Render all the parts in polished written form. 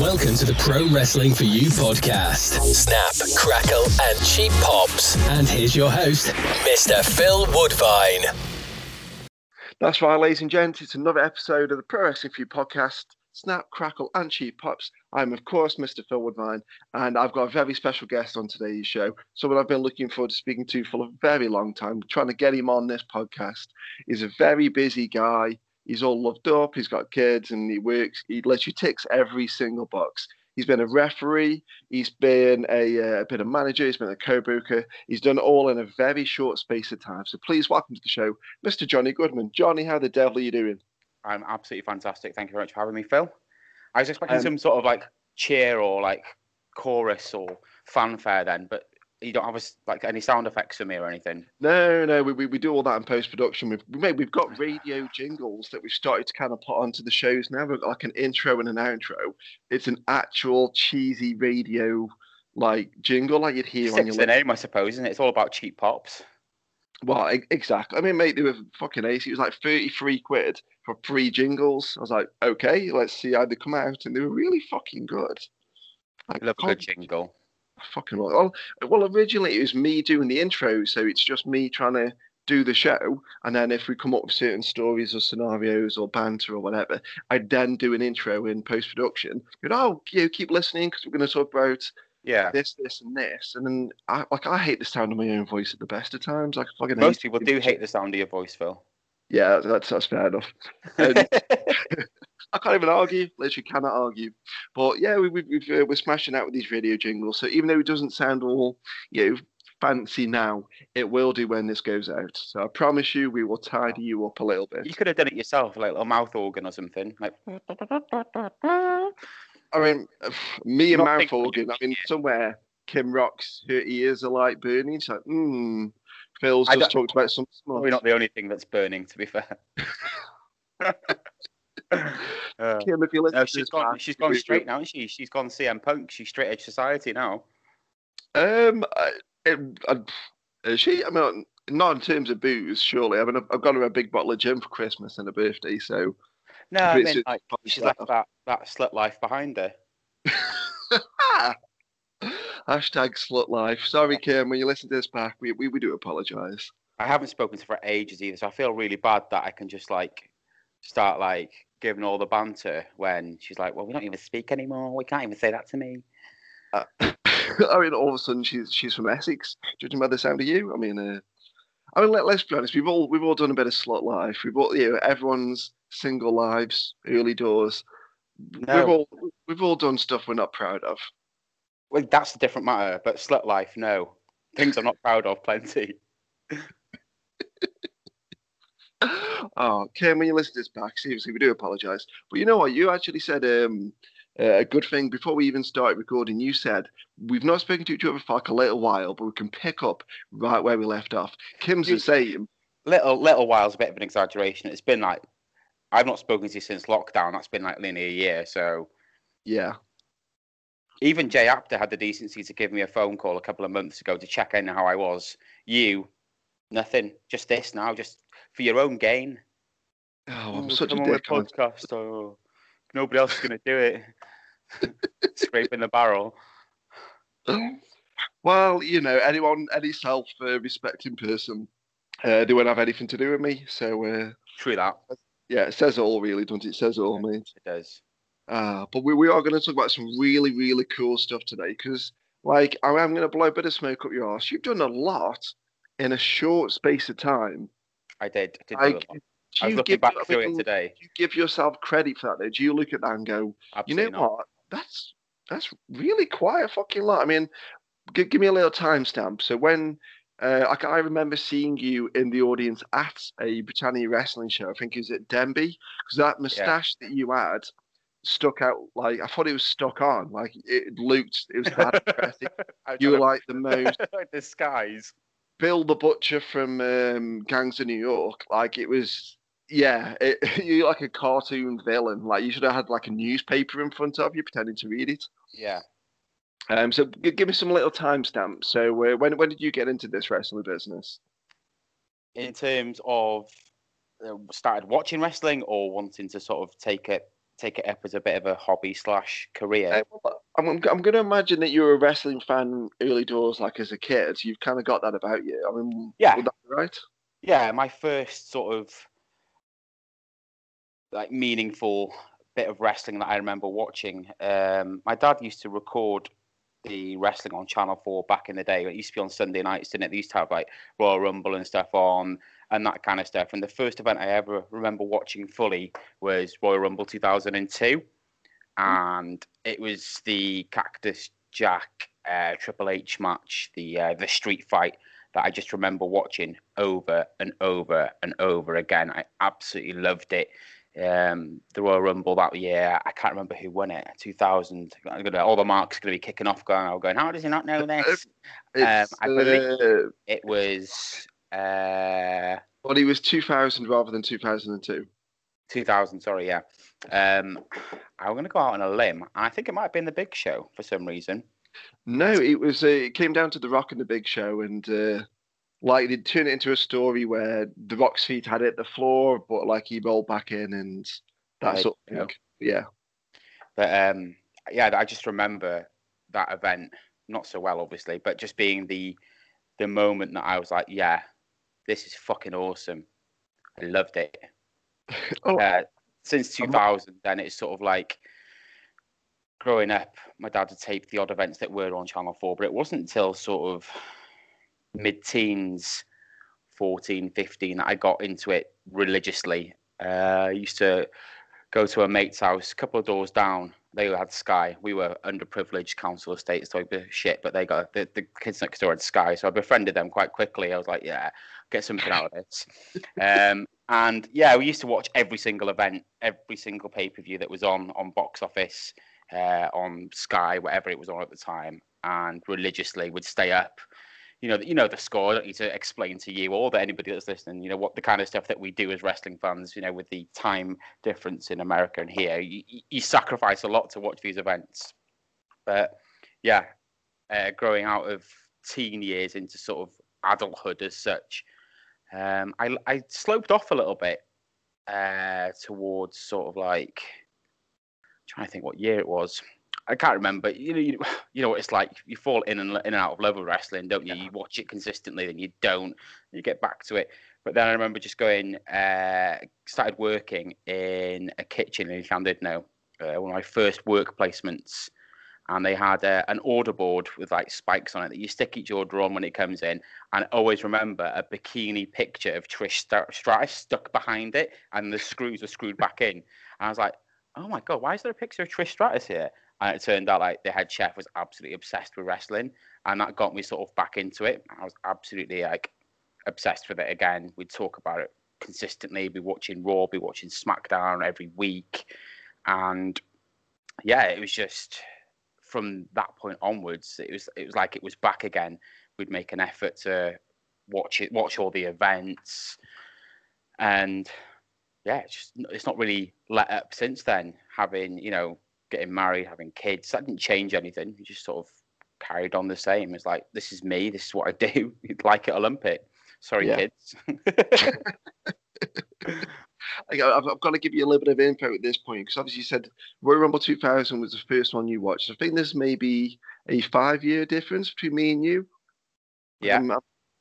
Welcome to the Pro Wrestling For You podcast. Snap, Crackle and Cheap Pops. And here's your host, Mr. Phil Woodvine. That's right, ladies and gents. It's another episode of the Pro Wrestling For You podcast. Snap, Crackle and Cheap Pops. I'm, of course, Mr. Phil Woodvine. And I've got a very special guest on today's show. Someone I've been looking forward to speaking to for a very long time. Trying to get him on this podcast. He's a very busy guy. He's all loved up, he's got kids, and he works, he literally ticks every single box. He's been a referee, he's been a bit of manager, he's been a co-booker, he's done it all in a very short space of time. So please welcome to the show, Mr. Johnny Goodman. Johnny, how the devil are you doing? I'm absolutely fantastic. Thank you very much for having me, Phil. I was expecting some sort of like cheer or like chorus or fanfare then, but you don't have like any sound effects for me or anything? No, we do all that in post-production. We've got radio jingles that we've started to kind of put onto the shows now. We've got like an intro and an outro. It's an actual cheesy radio like jingle like you'd hear on your... It's the name, I suppose, isn't it? It's all about cheap pops. Well, exactly. I mean, mate, they were fucking ace. It was like 33 quid for free jingles. I was like, okay, let's see how they come out. And they were really fucking good. I love a good jingle. Fucking well, originally it was me doing the intro, so it's just me trying to do the show, and then if we come up with certain stories or scenarios or banter or whatever, I'd then do an intro in post-production. You'd keep listening because we're going to talk about this, and then I hate the sound of my own voice at the best of times. I fucking most hate people do hate the sound of your voice, Phil. Yeah, that's fair enough. I can't even argue, literally cannot argue. But yeah, we're smashing out with these radio jingles. So even though it doesn't sound all, fancy now, it will do when this goes out. So I promise you, we will tidy you up a little bit. You could have done it yourself, like a mouth organ or something. Like, I mean, me and mouth organ. I mean, somewhere Kim Rocks, her ears are like burning. She's like, Phil's just talked about some smut. Probably not the only thing that's burning, to be fair. Kim, if you listen, she's gone straight now, isn't she? She's gone CM Punk. She's straight edge society now. Is she? I mean, not in terms of booze, surely. I mean, I've got her a big bottle of gin for Christmas and her birthday, so. No, I mean, like, she's left that slut life behind her. Hashtag slut life. Sorry, Kim. When you listen to this back, we do apologise. I haven't spoken to her for ages either, so I feel really bad that I can just start giving all the banter when she's like, well, we don't even speak anymore. We can't even say that to me. I mean, all of a sudden she's from Essex. Judging by the sound of you, I mean, let's be honest. We've all done a bit of slut life. We've all, everyone's single lives, early doors. No. We've all done stuff we're not proud of. Well, that's a different matter. But slut life, no, things I'm not proud of, plenty. Oh, Kim, when you listen to this back, seriously, we do apologise. But you know what? You actually said a good thing before we even started recording. You said, we've not spoken to each other for a little while, but we can pick up right where we left off. Kim's the same. Little while's a bit of an exaggeration. It's been like, I've not spoken to you since lockdown. That's been like nearly a year, so. Yeah. Even Jay Apter had the decency to give me a phone call a couple of months ago to check in how I was. You, nothing. Just this now, just... for your own gain. Oh, I'm such a dick. Podcast, oh, nobody else is going to do it. Scraping the barrel. Well, anyone, any self-respecting person, they won't have anything to do with me. So true that. Yeah, it says it all, really, doesn't it? It says it all, mate. It does. But we are going to talk about some really, really cool stuff today because, I'm going to blow a bit of smoke up your arse. You've done a lot in a short space of time. I did. I was looking back through it today. Do you give yourself credit for that? Do you look at that and go, absolutely what? That's really quite a fucking lot. I mean, give me a little timestamp. So when I remember seeing you in the audience at a Britannia Wrestling show, I think it was at Denbigh, because that moustache that you had stuck out. Like, I thought it was stuck on. Like, it looped. It was that impressive. You were like the most... disguise. Bill the Butcher from Gangs of New York, it was, you're like a cartoon villain. Like, you should have had a newspaper in front of you pretending to read it. Yeah. So give me some little timestamps. So when did you get into this wrestling business? In terms of started watching wrestling or wanting to sort of take it take it up as a bit of a hobby slash career. I'm going to imagine that you were a wrestling fan early doors, like as a kid. So you've kind of got that about you. I mean, yeah, would that be right? Yeah, my first sort of like meaningful bit of wrestling that I remember watching. My dad used to record the wrestling on Channel 4 back in the day. It used to be on Sunday nights, didn't it? They used to have like Royal Rumble and stuff on and that kind of stuff. And the first event I ever remember watching fully was Royal Rumble 2002. And it was the Cactus Jack Triple H match, the street fight that I just remember watching over and over and over again. I absolutely loved it. The Royal Rumble that year, I can't remember who won it, 2000. All the marks going to be kicking off, going, how does he not know this? I believe it was... well, it was 2000 rather than 2002. 2000, sorry, yeah. I'm going to go out on a limb. I think it might have been The Big Show for some reason. No, it was. It came down to The Rock and The Big Show, and... like they'd turn it into a story where The Rock's feet had hit the floor, but like he rolled back in and that sort of thing. Yeah. But yeah, I just remember that event not so well, obviously, but just being the moment that I was like, yeah, this is fucking awesome. I loved it. Since 2000, then it's sort of like growing up, my dad would tape the odd events that were on Channel 4, but it wasn't until sort of mid-teens, 14, 15, I got into it religiously. I used to go to a mate's house, a couple of doors down. They had Sky. We were underprivileged council estates, so shit, but they got the kids next door had Sky, so I befriended them quite quickly. I was like, yeah, get something out of this. And yeah, we used to watch every single event, every single pay-per-view that was on Box Office, on Sky, whatever it was on at the time, and religiously would stay up. You know the score. I don't need to explain to you or that anybody that's listening, you know, what the kind of stuff that we do as wrestling fans, you know, with the time difference in America and here. You sacrifice a lot to watch these events. But, yeah, growing out of teen years into sort of adulthood as such, I sloped off a little bit towards sort of like, I'm trying to think what year it was. I can't remember. You know what it's like. You fall in and out of love with wrestling, don't you? You watch it consistently, then you don't. You get back to it. But then I remember just going, started working in a kitchen in Llandudno, one of my first work placements. And they had an order board with like spikes on it that you stick each order on when it comes in. And I always remember a bikini picture of Trish Stratus stuck behind it, and the screws were screwed back in. And I was like, oh my God, why is there a picture of Trish Stratus here? And it turned out like the head chef was absolutely obsessed with wrestling, and that got me sort of back into it. I was absolutely like obsessed with it again. We'd talk about it consistently, be watching Raw, be watching SmackDown every week. And yeah, it was just from that point onwards, it was like it was back again. We'd make an effort to watch all the events, and yeah, it's not really let up since then. Having, you know, getting married, having kids, that didn't change anything. You just sort of carried on the same. It's like, this is me, this is what I do. You'd like it or lump it. Sorry, kids. I've got to give you a little bit of info at this point, because obviously you said Royal Rumble 2000 was the first one you watched. I think there's maybe a 5-year difference between me and you. Yeah.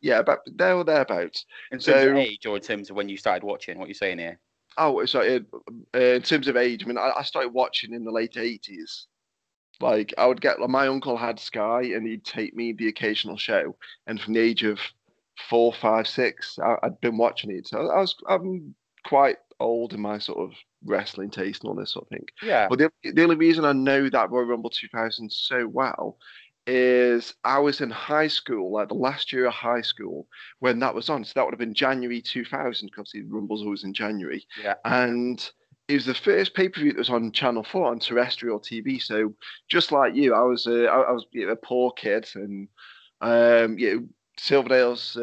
Yeah, about there or thereabouts. In terms of age, or in terms of when you started watching, what you're saying here? Oh, sorry. In terms of age, I mean, I started watching in the late 80s. Like, I would get, like, my uncle had Sky, and he'd take me the occasional show. And from the age of 4, 5, 6, I'd been watching it. So I'm quite old in my sort of wrestling taste and all this sort of thing. Yeah. But the only reason I know that Royal Rumble 2000 so well is I was in high school, like the last year of high school, when that was on. So that would have been January 2000, because the Rumble's always in January. Yeah. And it was the first pay-per-view that was on Channel 4 on terrestrial TV. So just like you, I was a poor kid, and Silverdale's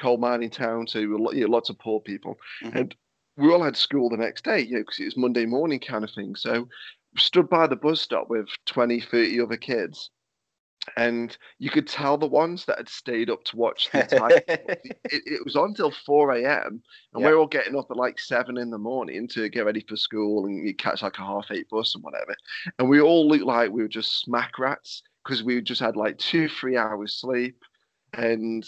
coal mining town, so lots of poor people. Mm-hmm. And we all had school the next day, you know, because it was Monday morning kind of thing. So stood by the bus stop with 20, 30 other kids. and you could tell the ones that had stayed up to watch the entire it was on till 4 a.m. and we're all getting up at like 7 in the morning to get ready for school, and you catch like a 8:30 bus and whatever, and we all looked like we were just smack rats because we just had like 2-3 hours sleep, and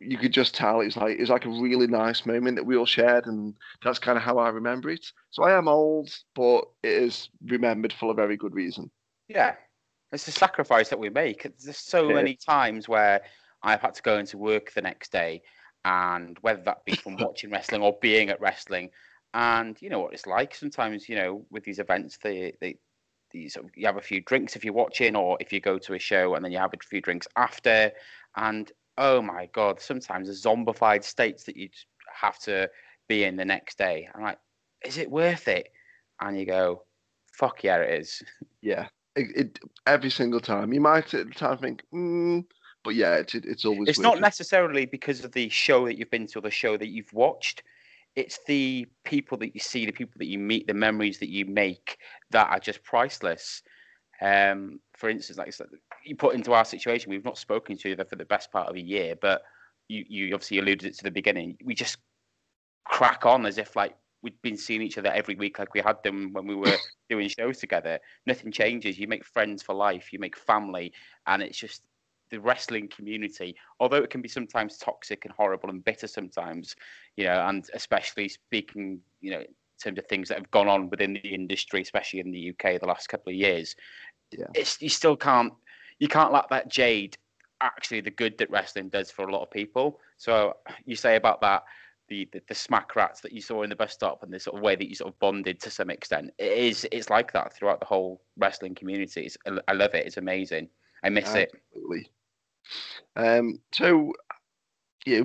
you could just tell it was like a really nice moment that we all shared, and that's kind of how I remember it. So I am old, but it is remembered for a very good reason. Yeah, it's the sacrifice that we make. There's so many times where I've had to go into work the next day, and whether that be from watching wrestling or being at wrestling, and you know what it's like sometimes. You know, with these events, you have a few drinks if you're watching, or if you go to a show and then you have a few drinks after, and oh my God, sometimes the zombified states that you have to be in the next day. I'm like, is it worth it? And you go, fuck yeah, it is. Yeah, it every single time. You might at the time think, but yeah, it's always. It's not necessarily because of the show that you've been to or the show that you've watched. It's the people that you see, the people that you meet, the memories that you make that are just priceless. For instance, like you put into our situation, we've not spoken to each other for the best part of a year, but you obviously alluded it to the beginning. We just crack on as if like we'd been seeing each other every week, like we had them when we were doing shows together. Nothing changes. You make friends for life. You make family, and it's just the wrestling community. Although it can be sometimes toxic and horrible and bitter sometimes, you know, and especially speaking, you know, in terms of things that have gone on within the industry, especially in the UK the last couple of years, you can't let that jade actually the good that wrestling does for a lot of people. So you say about that the smack rats that you saw in the bus stop and the sort of way that you sort of bonded to some extent, it's like that throughout the whole wrestling community. I love it. It's amazing. I miss it. So yeah,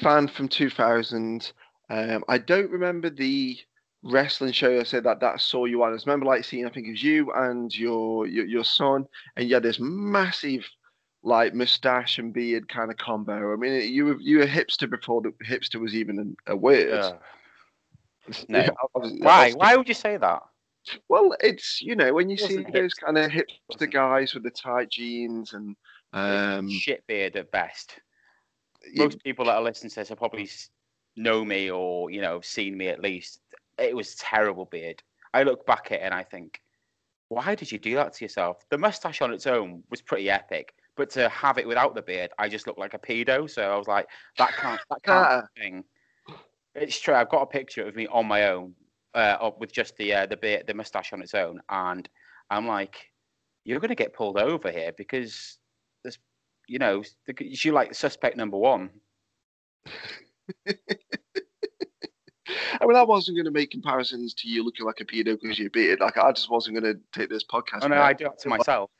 fan from 2000. I don't remember the wrestling show I said that saw you on. I remember like seeing, I think it was you and your son, and you had this massive like moustache and beard kind of combo. I mean, you were hipster before the hipster was even a word. No. Why would you say that? Well, it's, you know, when you see those kind of hipster guys with the tight jeans and shit beard at best. Most people that are listening to this are probably know me, or you know, seen me at least. It was terrible beard. I look back at it and I think, why did you do that to yourself? The mustache on its own was pretty epic, but to have it without the beard, I just looked like a pedo. So I was like, that can't be a thing. It's true. I've got a picture of me on my own, with just the beard, the mustache on its own, and I'm like, you're gonna get pulled over here because there's, you know, you're like suspect number one. I mean, I wasn't going to make comparisons to you looking like a pedo because you're bearded. Like, I just wasn't going to take this podcast. Oh, no, I do it to myself.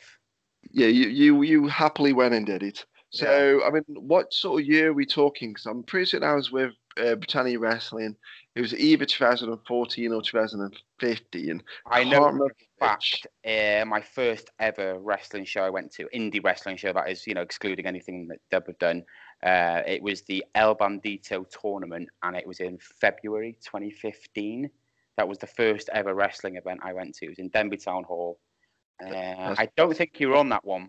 Yeah, you happily went and did it. So, yeah. I mean, what sort of year are we talking? Because I'm pretty certain I was with Britannia Wrestling. It was either 2014 or 2015. I know for a fact, my first ever wrestling show I went to, indie wrestling show, that is, you know, excluding anything that Deb had done. It was the El Bandito tournament, and it was in February 2015. That was the first ever wrestling event I went to. It was in Denbigh Town Hall. I don't think you were on that one.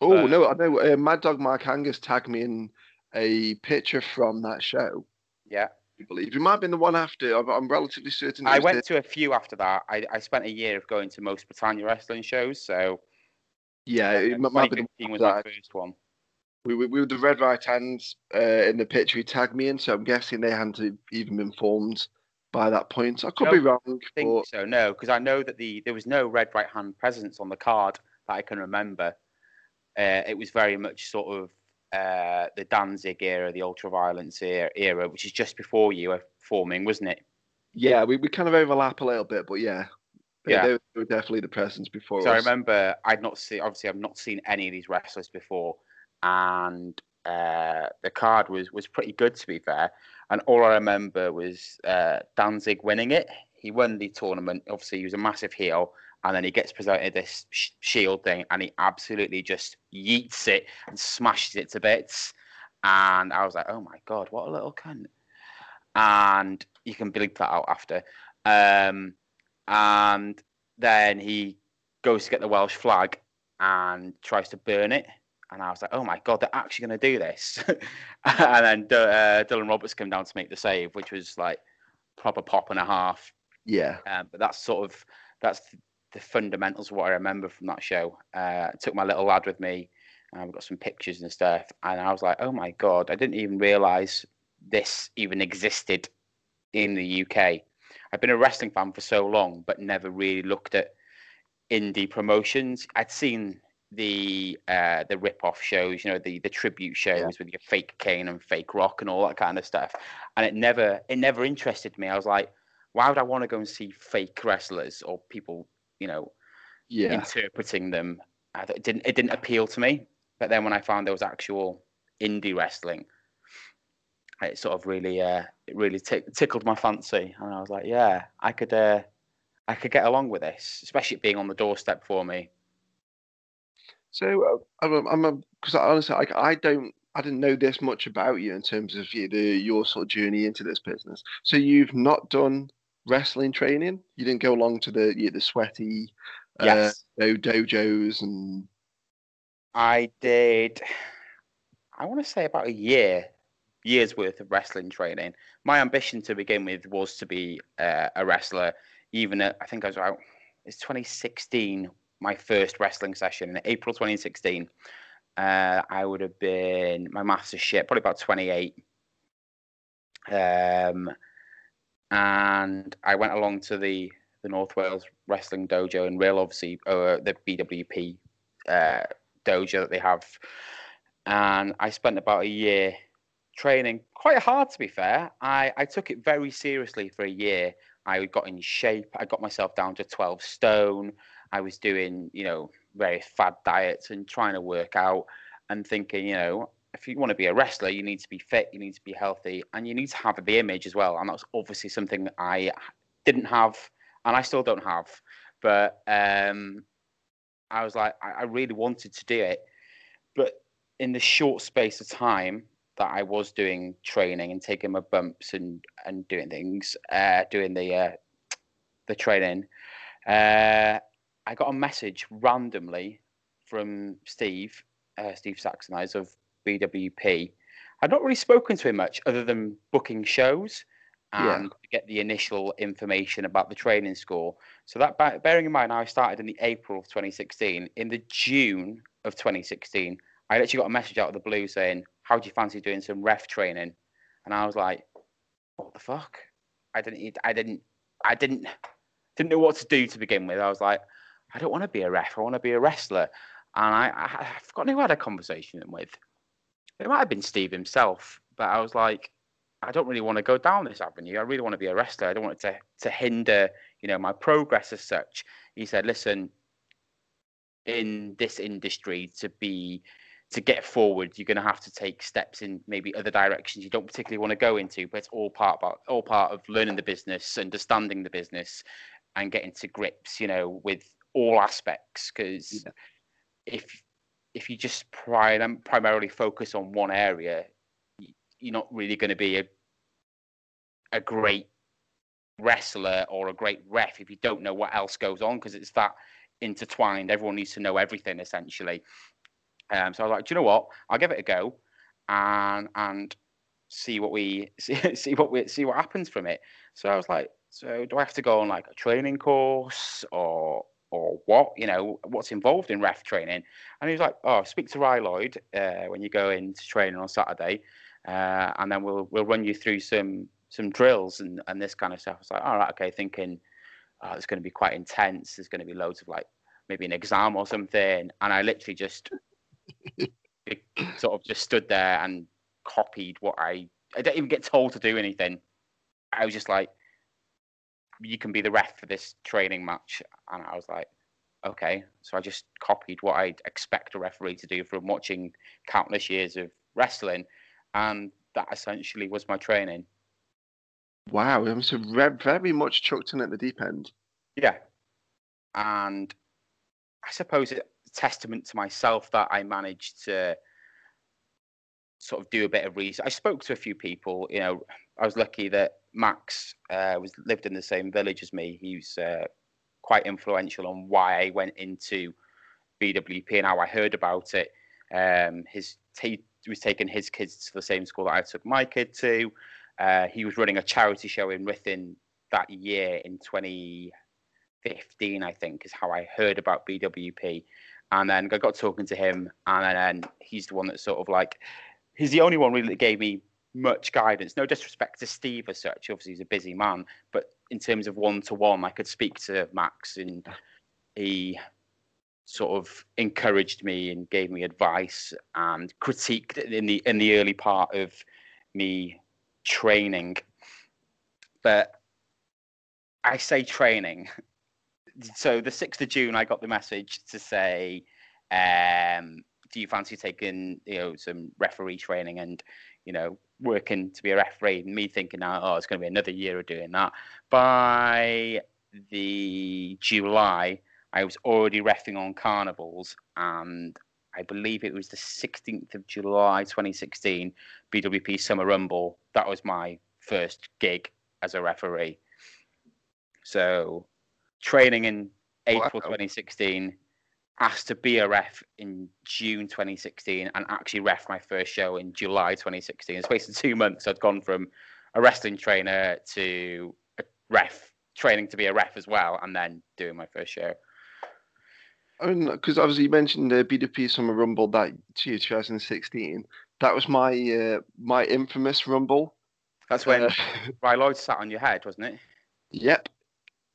Oh, no, I know. Mad Dog Mark Angus tagged me in a picture from that show. Yeah. I believe it might have been the one after. I'm relatively certain. I went to a few after that. I spent a year of going to most Britannia wrestling shows. So, yeah, it might have been the one after that. My first one. We were the red right hands in the picture he tagged me in, so I'm guessing they hadn't even been formed by that point. I could be wrong. I think so, no, because I know that there was no red right hand presence on the card that I can remember. It was very much sort of the Danzig era, the ultraviolence era, which is just before you were forming, wasn't it? Yeah, we kind of overlap a little bit, but yeah. Yeah, they were definitely the presence before us. I remember I've not seen any of these wrestlers before. And the card was pretty good, to be fair. And all I remember was Danzig winning it. He won the tournament. Obviously, he was a massive heel. And then he gets presented this shield thing. And he absolutely just yeets it and smashes it to bits. And I was like, oh, my God, what a little cunt. And you can bleep that out after. And then he goes to get the Welsh flag. and tries to burn it. And I was like, oh my God, they're actually going to do this. And then Dylan Roberts came down to make the save, which was like proper pop and a half. Yeah. But that's sort of, that's the fundamentals of what I remember from that show. I took my little lad with me. We've got some pictures and stuff. And I was like, oh my God, I didn't even realize this even existed in the UK. I've been a wrestling fan for so long, but never really looked at indie promotions. I'd seen the rip-off shows, you know, the tribute shows with your fake Kane and fake Rock and all that kind of stuff, and it never interested me. I was like, why would I want to go and see fake wrestlers or people, you know, interpreting them? It didn't appeal to me. But then when I found there was actual indie wrestling, it sort of really tickled my fancy, and I was like, yeah, I could get along with this, especially it being on the doorstep for me. So because honestly, I didn't know this much about you in terms of your sort of journey into this business. So you've not done wrestling training. You didn't go along to the sweaty dojos, and I did. I want to say about a year's worth of wrestling training. My ambition to begin with was to be a wrestler. Even at, I think I was out. It's 2016. My first wrestling session in April 2016, I would have been my master's ship, probably about 28. And I went along to the North Wales Wrestling Dojo in Rill, obviously, the BWP dojo that they have. And I spent about a year training, quite hard to be fair. I took it very seriously for a year. I got in shape. I got myself down to 12 stone. I was doing, you know, various fad diets and trying to work out and thinking, you know, if you want to be a wrestler, you need to be fit, you need to be healthy, and you need to have the image as well. And that was obviously something I didn't have, and I still don't have. But I was like, I really wanted to do it. But in the short space of time that I was doing training and taking my bumps and doing things, doing the training, I got a message randomly from Steve Saxon, of BWP. I'd not really spoken to him much other than booking shows and get the initial information about the training school. So that, bearing in mind, I started in the April of 2016. In the June of 2016, I actually got a message out of the blue saying, how do you fancy doing some ref training? And I was like, what the fuck? I didn't know what to do to begin with. I was like, I don't want to be a ref. I want to be a wrestler. And I've forgotten who I had a conversation with. It might have been Steve himself, but I was like, I don't really want to go down this avenue. I really want to be a wrestler. I don't want it to hinder, you know, my progress as such. He said, listen, in this industry, to get forward, you're going to have to take steps in maybe other directions you don't particularly want to go into, but it's all part of learning the business, understanding the business, and getting to grips, you know, with all aspects. Because if you just primarily focus on one area, you're not really going to be a great wrestler or a great ref if you don't know what else goes on, because it's that intertwined. Everyone needs to know everything, essentially. So I was like, do you know what? I'll give it a go and see what happens from it. So I was like, so do I have to go on like a training course or what? You know, what's involved in ref training? And he was like, oh, speak to Ry Lloyd when you go into training on Saturday, and then we'll run you through some drills and this kind of stuff. I was like, all right, okay. Thinking it's going to be quite intense. There's going to be loads of like maybe an exam or something. And I literally just sort of just stood there and copied what I didn't even get told to do anything. I was just like, you can be the ref for this training match. And I was like, okay. So I just copied what I'd expect a referee to do from watching countless years of wrestling. And that essentially was my training. Wow. I'm so very much chucked in at the deep end. Yeah. And I suppose it's a testament to myself that I managed to sort of do a bit of research. I spoke to a few people, you know. I was lucky that Max lived in the same village as me. He was quite influential on why I went into BWP, and how I heard about it. He was taking his kids to the same school that I took my kid to. He was running a charity show in Ruthin that year in 2015, I think, is how I heard about BWP. And then I got talking to him, and then he's the one that sort of like, he's the only one really that gave me much guidance. No disrespect to Steve as such, obviously he's a busy man, but in terms of one-to-one, I could speak to Max, and he sort of encouraged me and gave me advice and critiqued in the early part of me training. But I say training. So the 6th of June, I got the message to say, do you fancy taking, some referee training and, working to be a referee? And me thinking, it's going to be another year of doing that. By the July, I was already reffing on carnivals, and I believe it was the 16th of July, 2016, BWP Summer Rumble. That was my first gig as a referee. So training in April 2016, asked to be a ref in June 2016, and actually ref my first show in July 2016. In the space of 2 months, I'd gone from a wrestling trainer to a ref, training to be a ref as well, and then doing my first show. I mean, because obviously you mentioned the BWP Summer Rumble that 2016. That was my infamous Rumble. That's when Ry Lloyd sat on your head, wasn't it? Yep.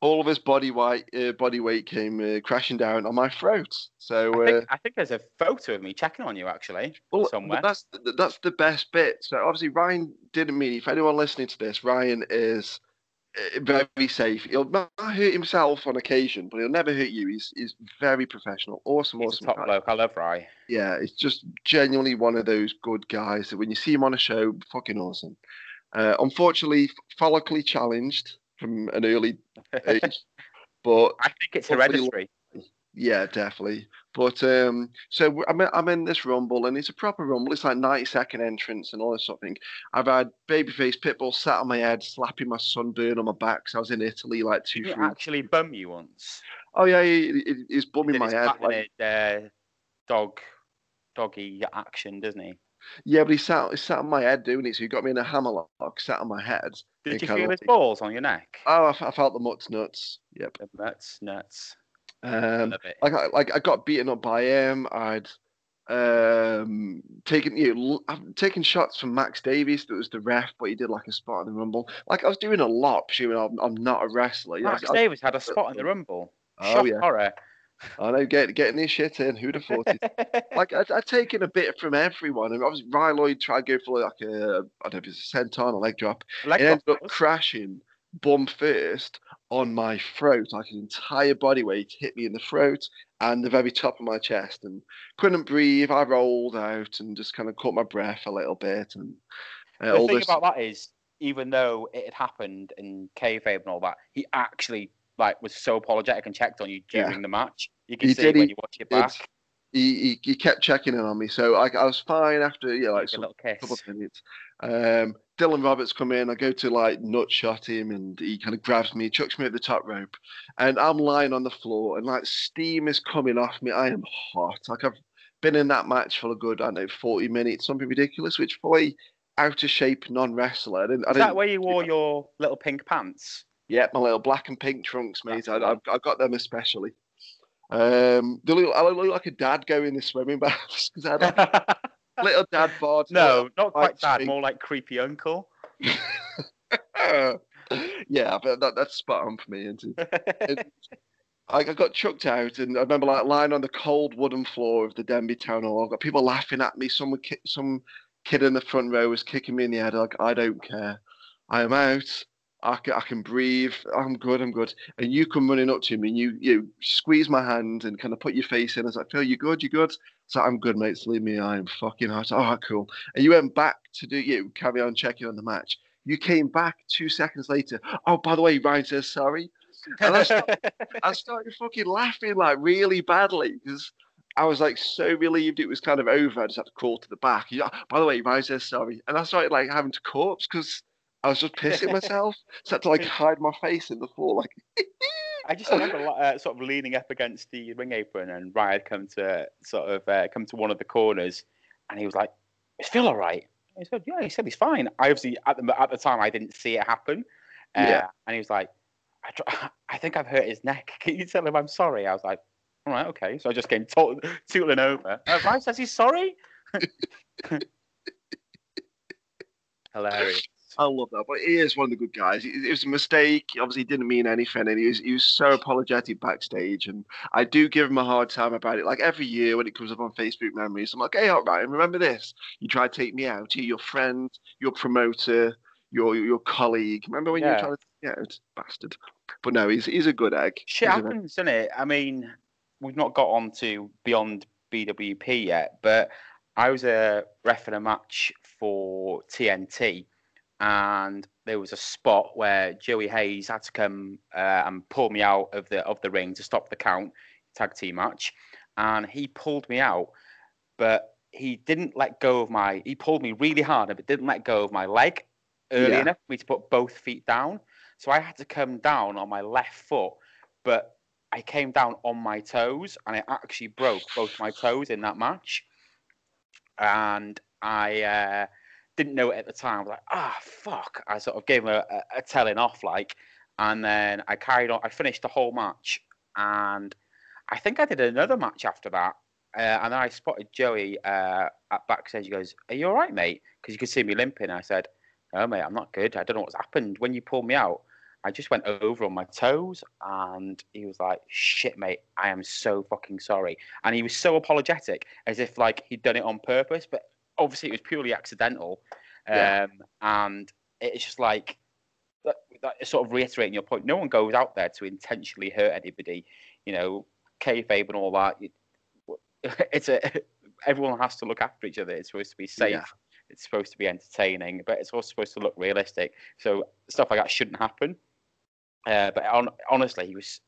All of his body weight came crashing down on my throat. So I think there's a photo of me checking on you, actually, somewhere. That's the best bit. So obviously Ryan didn't mean, if anyone listening to this, Ryan is very safe. He'll not hurt himself on occasion, but he'll never hurt you. He's very professional. Awesome a top bloke. I love Ryan. Yeah, it's just genuinely one of those good guys that when you see him on a show, fucking awesome. Unfortunately, follically challenged from an early age, but I think it's hereditary. Yeah, definitely. But so I'm in this rumble, and it's a proper rumble. It's like 90-second entrance and all this sort of thing. I've had babyface Pitbull sat on my head, slapping my sunburn on my back. So I was in Italy like 2 years. He actually bum you once. Oh yeah, he's bumming my head. Like, doggy action, doesn't he? Yeah, but he sat on my head doing it, so he got me in a hammerlock, sat on my head. Did you feel his balls on your neck? Oh, I felt the mutt's nuts. Yep. The mutt's nuts. I got beaten up by him. I'd taken shots from Max Davies, that was the ref, but he did like a spot in the rumble. Like I was doing a lot, assuming I'm not a wrestler. Max Davies had a spot in the rumble. Oh, shock, yeah. Horror. I know, getting his shit in. Who'd have thought it? Like, I'd taken a bit from everyone. And obviously, Ry Lloyd tried to go for like I don't know if it's a senton or leg drop. It ended up crashing bum first on my throat. Like, his entire body weight hit me in the throat and the very top of my chest. And couldn't breathe. I rolled out and just kind of caught my breath a little bit. And the thing about that is, even though it had happened in kayfabe and all that, he actually was so apologetic and checked on you during the match. You can see when you watch it back. He kept checking in on me, so I was fine after a couple of minutes. Dylan Roberts come in. I go to nut shot him, and he kind of grabs me, chucks me at the top rope, and I'm lying on the floor, and steam is coming off me. I am hot. I've been in that match for a good 40 minutes, something ridiculous, which probably out of shape non-wrestler. Is that where you wore your little pink pants? Yeah, my little black and pink trunks, mate. I got them especially. I look like a dad going in swimming baths because I had little dad bod. No, not quite dad, more like creepy uncle. Yeah, but that's spot on for me, isn't it? I got chucked out, and I remember lying on the cold wooden floor of the Denbigh Town Hall. I got people laughing at me. Some kid in the front row was kicking me in the head. I don't care. I am out. I can breathe. I'm good. And you come running up to me, and you squeeze my hand and kind of put your face in. I was like, Phil, you good? You good? So I'm good, mate. So leave me. I'm fucking hot. Oh, cool. And you went back to carry on checking on the match. You came back 2 seconds later. Oh, by the way, Ryan says sorry. And I started fucking laughing really badly because I was so relieved it was kind of over. I just had to crawl to the back. By the way, Ryan says sorry. And I started having to corpse because I was just pissing myself, so I had to hide my face in the floor. I just remember sort of leaning up against the ring apron, and Ry had come to sort of come to one of the corners, and he was like, "Is Phil all right?" I said, "Yeah." He said, "He's fine." I obviously at the time I didn't see it happen, yeah. And he was like, "I think I've hurt his neck. Can you tell him I'm sorry?" I was like, "All right, okay." So I just came tootling over. Ry says he's sorry. Hilarious. I love that, but he is one of the good guys. It was a mistake. Obviously, he didn't mean anything, and he was so apologetic backstage. And I do give him a hard time about it. Like every year when it comes up on Facebook memories, I'm like, "Hey, all right, remember this? You tried to take me out. You're your friend, your promoter, your colleague. Remember when you were trying to take me out, bastard?" But no, he's a good egg. Shit happens, doesn't it? I mean, we've not got on to beyond BWP yet, but I was a ref in a match for TNT. And there was a spot where Joey Hayes had to come and pull me out of the ring to stop the count, tag team match. And he pulled me out, but he didn't let go of my... He pulled me really hard, but didn't let go of my leg early enough for me to put both feet down. So I had to come down on my left foot, but I came down on my toes, and I actually broke both my toes in that match. And I... didn't know it at the time. I was like, fuck. I sort of gave him a telling off, like, and then I carried on. I finished the whole match, and I think I did another match after that, and then I spotted Joey at backstage. He goes, "Are you all right, mate?" Because you could see me limping. I said, "No, mate, I'm not good. I don't know what's happened. When you pulled me out, I just went over on my toes." And he was like, "Shit, mate, I am so fucking sorry." And he was so apologetic, as if, like, he'd done it on purpose, but obviously it was purely accidental. And it's just like that sort of reiterating your point. No one goes out there to intentionally hurt anybody, you know, kayfabe and all that. Everyone has to look after each other. It's supposed to be safe. Yeah. It's supposed to be entertaining, but it's also supposed to look realistic. So stuff like that shouldn't happen. But honestly, he was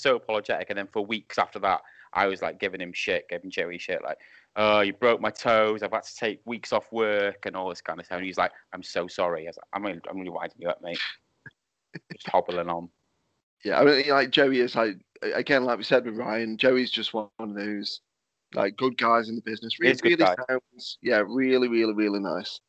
so apologetic, and then for weeks after that, I was like giving Joey shit, like, "Oh, you broke my toes. I've had to take weeks off work," and all this kind of stuff. And he's like, "I'm so sorry." I was like, I'm really winding you up, mate. Just hobbling on. Yeah, I mean, like, Joey is like, again, like we said with Ryan, Joey's just one of those like good guys in the business. Really, really, really nice.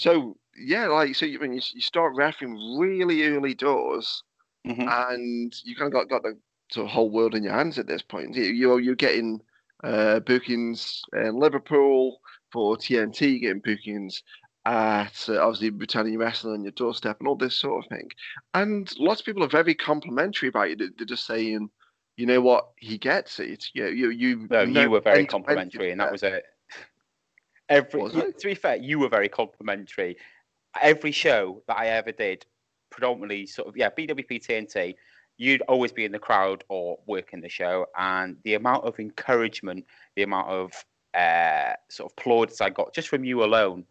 So yeah, like, so when you start reffing really early doors, and you kind of got the sort of whole world in your hands at this point. You're getting bookings in Liverpool for TNT, getting bookings at obviously Britannia Wrestling on your doorstep and all this sort of thing. And lots of people are very complimentary about it. They're just saying, you know what, he gets it. You were very complimentary, and that was it. To be fair, you were very complimentary. Every show that I ever did, predominantly sort of BWP, TNT, you'd always be in the crowd or working the show, and the amount of encouragement, the amount of sort of plaudits I got just from you alone,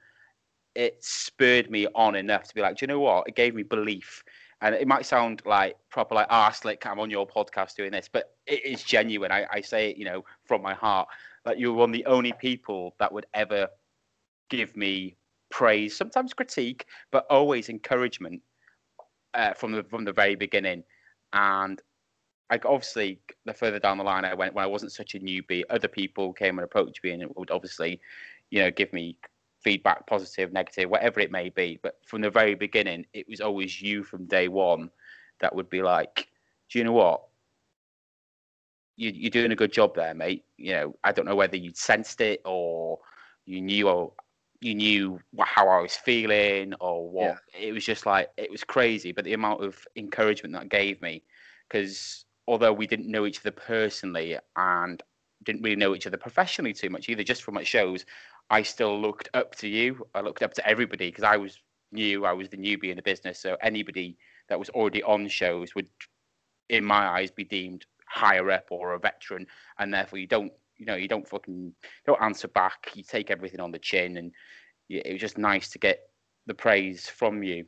it spurred me on enough to be like, do you know what? It gave me belief. And it might sound like proper, like, slick, I'm on your podcast doing this, but it is genuine. I say it, you know, from my heart, that you're one of the only people that would ever give me praise, sometimes critique, but always encouragement from the very beginning. And I obviously, the further down the line I went, when I wasn't such a newbie, other people came and approached me, and it would obviously, you know, give me feedback, positive, negative, whatever it may be. But from the very beginning, it was always you from day one that would be like, "Do you know what? You're doing a good job there, mate." You know, I don't know whether you'd sensed it, or you knew how I was feeling or what. Yeah. It was just like, it was crazy, but the amount of encouragement that gave me, because although we didn't know each other personally and didn't really know each other professionally too much either, just from my shows, I still looked up to you. I looked up to everybody, because I was the newbie in the business. So anybody that was already on shows would, in my eyes, be deemed higher up or a veteran. And therefore you don't answer back. You take everything on the chin, and it was just nice to get the praise from you.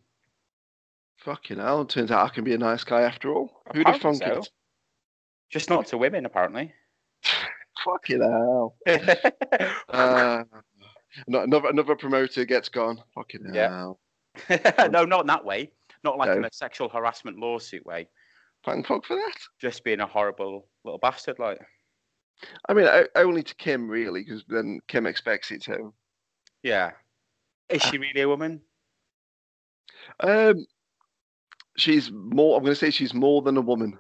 Fucking hell! It turns out I can be a nice guy after all. Who'd have thunk it? Just not to women, apparently. Fucking hell! Another promoter gets gone. Fucking hell! No, not in that way. Not like in a sexual harassment lawsuit way. Punk Puck for that? Just being a horrible little bastard, like. I mean, only to Kim, really, because then Kim expects it to. Yeah. Is she really a woman? She's more, I'm going to say she's more than a woman.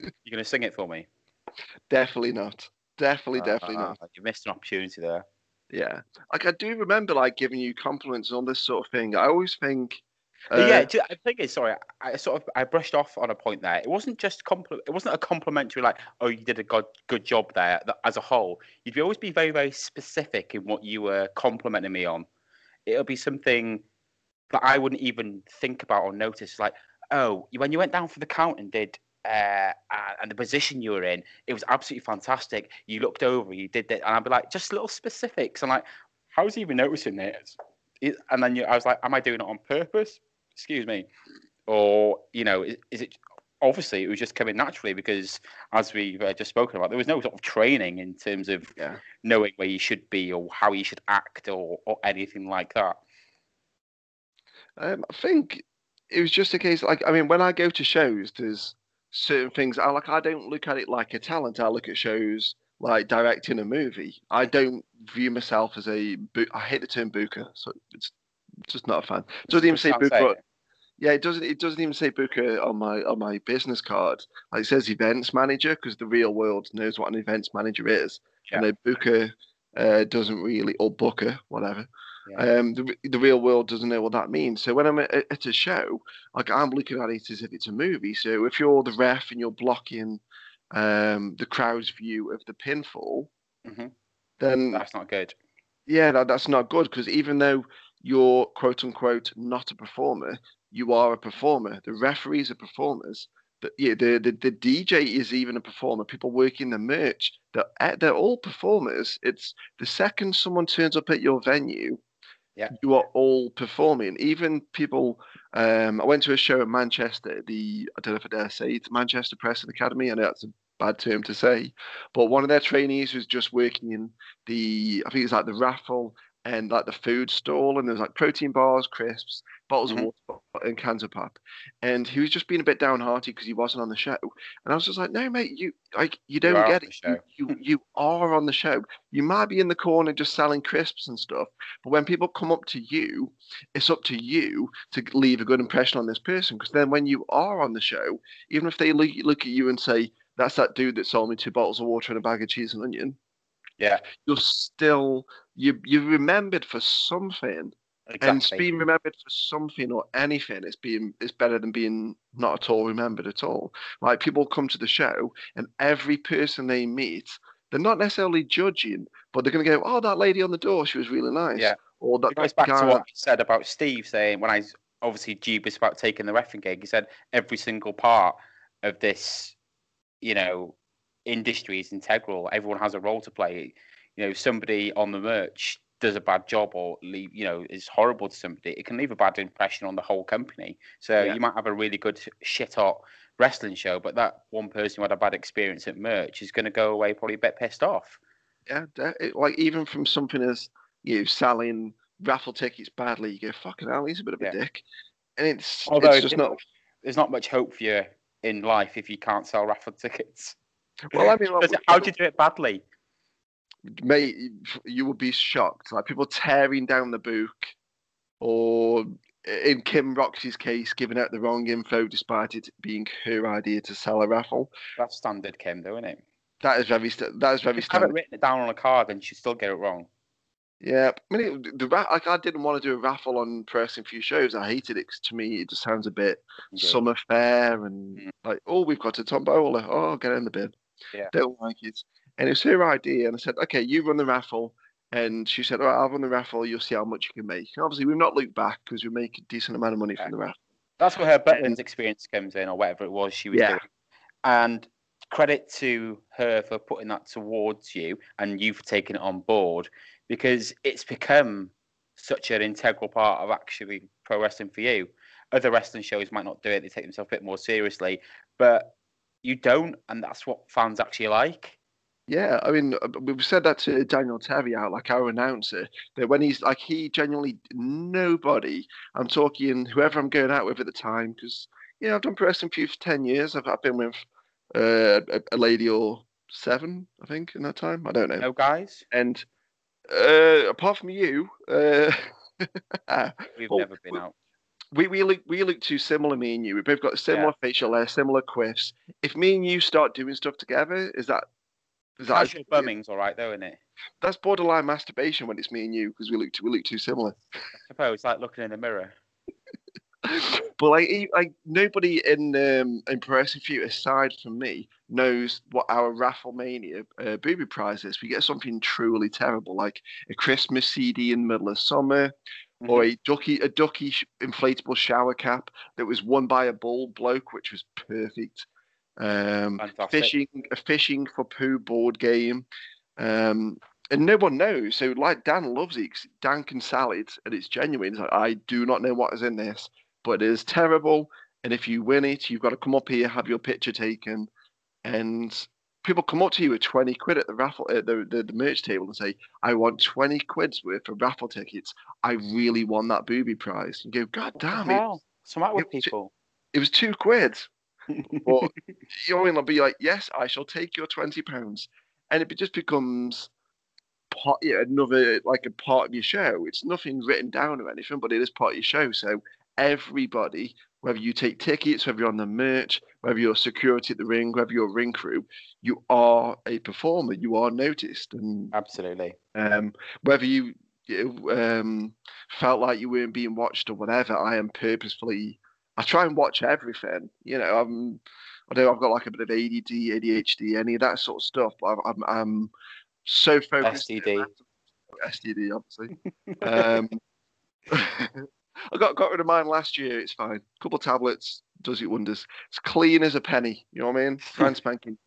You're going to sing it for me? Definitely not. Definitely not. You missed an opportunity there. Yeah. Like, I do remember, like, giving you compliments on this sort of thing. I always think... yeah, the thing is, sorry, I brushed off on a point there. It wasn't just it wasn't a complimentary, like, oh, you did a good job there as a whole. You'd always be very, very specific in what you were complimenting me on. It'll be something that I wouldn't even think about or notice. Like, oh, when you went down for the count and did, and the position you were in, it was absolutely fantastic. You looked over, you did that. And I'd be like, just little specifics. I'm like, how's he even noticing this? And then I was like, am I doing it on purpose? Excuse me, or, you know, is it, obviously it was just coming naturally, because as we've just spoken about, there was no sort of training in terms of knowing where you should be or how you should act or anything like that. I think it was just a case, like, I mean, when I go to shows, there's certain things I don't look at it like a talent. I look at shows like directing a movie. I don't view myself as a, I hate the term booker, so it's just not a fan. Doesn't even say booker. Yeah, it doesn't even say booker on my business card. Like, it says events manager, because the real world knows what an events manager is. Yeah. And a booker doesn't really, or booker, whatever. Yeah. The real world doesn't know what that means. So when I'm at a show, like, I'm looking at it as if it's a movie. So if you're the ref and you're blocking the crowd's view of the pinfall, then that's not good. Yeah, that's not good, because even though you're, quote unquote, not a performer, you are a performer. The referees are performers. The DJ is even a performer. People working the merch, they're all performers. It's the second someone turns up at your venue, you are all performing. Even people, I went to a show in Manchester, I don't know if I dare say it's Manchester Press and Academy. I know that's a bad term to say, but one of their trainees was just working in I think it's like the raffle, and like the food stall, and there was like protein bars, crisps, bottles of water, and cans of pop. And he was just being a bit downhearted because he wasn't on the show. And I was just like, no, mate, you don't get it. You are on the show. You might be in the corner just selling crisps and stuff, but when people come up to you, it's up to you to leave a good impression on this person. Because then when you are on the show, even if they look at you and say, that's that dude that sold me 2 bottles of water and a bag of cheese and onion, you're still... You're remembered for something, exactly. And being remembered for something or anything is better than being not at all remembered at all. Like, people come to the show, and every person they meet, they're not necessarily judging, but they're going to go, "Oh, that lady on the door, she was really nice." Yeah. Or that. It goes back to what you said about Steve saying, when I obviously dubious about taking the reffing gig, he said every single part of this, industry is integral. Everyone has a role to play. Somebody on the merch does a bad job or is horrible to somebody, it can leave a bad impression on the whole company. So you might have a really good shit hot wrestling show, but that one person who had a bad experience at merch is going to go away probably a bit pissed off. Yeah, like, even from something as selling raffle tickets badly, you go, fucking hell, he's a bit of a dick. And it's just not. There's not much hope for you in life if you can't sell raffle tickets. Well, I mean, how did you do it badly? Mate, you would be shocked. Like, people tearing down the book, or in Kim Rocks' case, giving out the wrong info despite it being her idea to sell a raffle. That's standard Kim, though, isn't it? That is very standard. Have it written it down on a card and she'd still get it wrong. Yeah, I mean, I didn't want to do a raffle on Press and View shows. I hated it, because to me it just sounds a bit summer fair and like, oh, we've got a tombola. Oh, get in the bin. Yeah, don't like it. And it was her idea, and I said, okay, you run the raffle. And she said, all right, I'll run the raffle. You'll see how much you can make. And obviously, we've not looked back, because we make a decent amount of money from the raffle. That's where her Bretlands experience comes in, or whatever it was she was doing. And credit to her for putting that towards you, and you for taking it on board, because it's become such an integral part of actually Pro Wrestling For You. Other wrestling shows might not do it. They take themselves a bit more seriously. But you don't, and that's what fans actually like. Yeah, I mean, we've said that to Daniel Terry out, like our announcer, that when he's like, he genuinely, nobody, I'm talking whoever I'm going out with at the time, because yeah, I've done Press and View for 10 years. I've been with a lady or seven, I think, in that time. I don't know. No guys? And apart from you... We've never been out. We look too similar, me and you. We've both got similar facial hair, similar quiffs. If me and you start doing stuff together, is that casual bumming's all right, though, isn't it? That's borderline masturbation when it's me and you, because we look too similar. I suppose, like looking in the mirror. But like nobody in Pro Wrestling For You aside from me knows what our Rafflemania booby prize is. We get something truly terrible, like a Christmas CD in the middle of summer, or a ducky inflatable shower cap that was won by a bald bloke, which was perfect. A fishing for poo board game, and no one knows. So like Dan loves it. Dan can sell it, and it's genuine. It's like, I do not know what is in this, but it is terrible. And if you win it, you've got to come up here, have your picture taken, and people come up to you with 20 quid at the raffle at the merch table and say, "I want 20 quid's worth of raffle tickets. I really won that booby prize." You go, "God damn it! What's the matter with people? It was £2." Or you'll be like, "Yes, I shall take your £20," and it just becomes part, another like a part of your show. It's nothing written down or anything, but it is part of your show. So everybody, whether you take tickets, whether you're on the merch, whether you're security at the ring, whether you're ring crew, you are a performer. You are noticed, and absolutely. Whether you felt like you weren't being watched or whatever, I am purposefully. I try and watch everything. I know I've got like a bit of ADD, ADHD, any of that sort of stuff. But I'm so focused. STD, obviously. I got rid of mine last year. It's fine. A couple of tablets does it wonders. It's clean as a penny. You know what I mean? Brand spanking.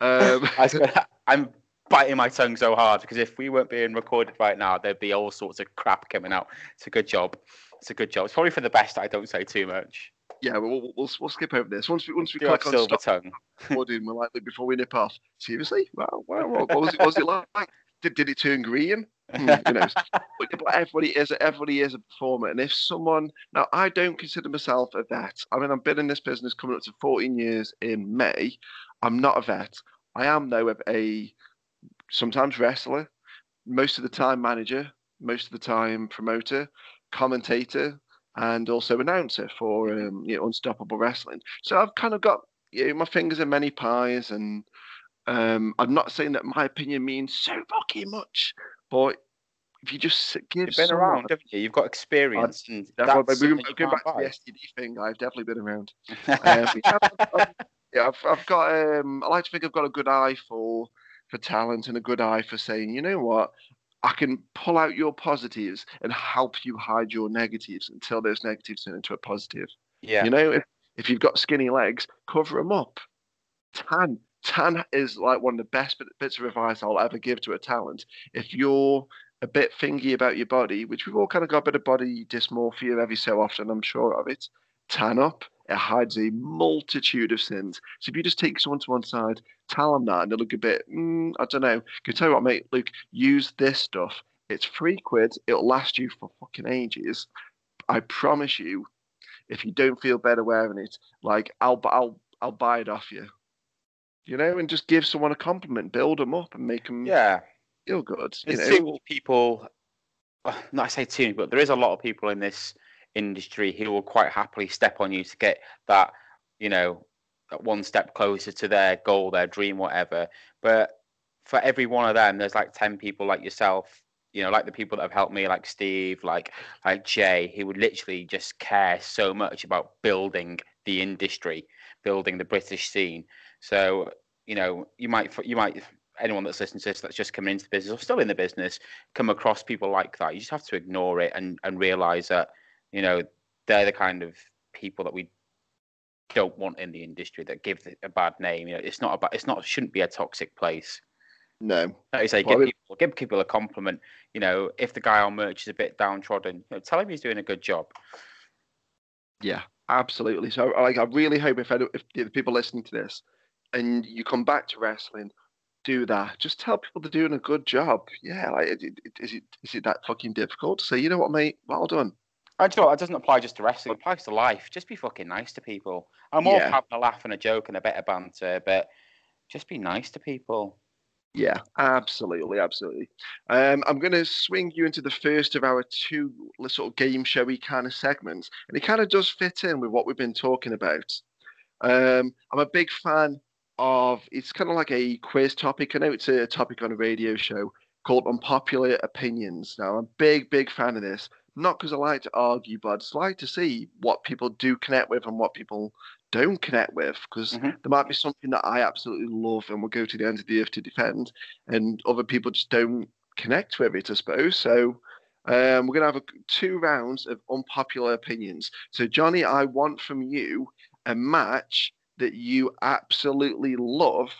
I'm biting my tongue so hard because if we weren't being recorded right now, there'd be all sorts of crap coming out. It's a good job. It's probably for the best that I don't say too much. Yeah, we'll skip over this once we click on silver tongue. We're like, before we nip off. Seriously? Wow. What was it like? Did it turn green? Who knows? But everybody is a performer, and if someone now, I don't consider myself a vet. I mean, I've been in this business coming up to 14 years in May. I'm not a vet. I am though a sometimes wrestler, most of the time manager, most of the time promoter, commentator, and also announcer for Unstoppable Wrestling. So I've kind of got my fingers in many pies, and I'm not saying that my opinion means so fucking much. But if you just give, you've been around, haven't you? You've got experience. Going back to the STD thing, I've definitely been around. I've got. I like to think I've got a good eye for talent and a good eye for saying, you know what, I can pull out your positives and help you hide your negatives until those negatives turn into a positive. Yeah. You know, if you've got skinny legs, cover them up. Tan is like one of the best bits of advice I'll ever give to a talent. If you're a bit thingy about your body, which we've all kind of got a bit of body dysmorphia every so often, I'm sure of it, tan up. It hides a multitude of sins. So if you just take someone to one side, tell them that, and they'll look a bit, I don't know. Can tell you what, mate, Luke, use this stuff. It's £3. It'll last you for fucking ages. I promise you, if you don't feel better wearing it, like, I'll buy it off you. You know, and just give someone a compliment, build them up, and make them feel good. There's too many people. Not I say too many, but there is a lot of people in this industry who will quite happily step on you to get that, that one step closer to their goal, their dream, whatever. But for every one of them, there's like 10 people like yourself, like the people that have helped me, like Steve, like Jay, who would literally just care so much about building the industry, building the British scene. So, you might anyone that's listening to this that's just coming into the business or still in the business come across people like that. You just have to ignore it and realise that, they're the kind of people that we don't want in the industry, that give a bad name. It shouldn't be a toxic place. No. Like you say, give people a compliment. If the guy on merch is a bit downtrodden, tell him he's doing a good job. Yeah, absolutely. So like, I really hope if the people listening to this and you come back to wrestling, do that. Just tell people they're doing a good job. Yeah, like, is it that fucking difficult? So, you know what, mate? Well done. It doesn't apply just to wrestling. It applies to life. Just be fucking nice to people. I'm all for having a laugh and a joke and a bit of banter, but just be nice to people. Yeah, absolutely, absolutely. I'm going to swing you into the first of our two sort of game showy kind of segments, and it kind of does fit in with what we've been talking about. I'm a big fan of, it's kind of like a quiz topic. I know it's a topic on a radio show called Unpopular Opinions. Now, I'm a big fan of this, not because I like to argue, but I just like to see what people do connect with and what people don't connect with, because there might be something that I absolutely love and will go to the end of the earth to defend, and other people just don't connect with it, I suppose. So we're going to have two rounds of unpopular opinions. So, Johnny, I want from you a match that you absolutely love,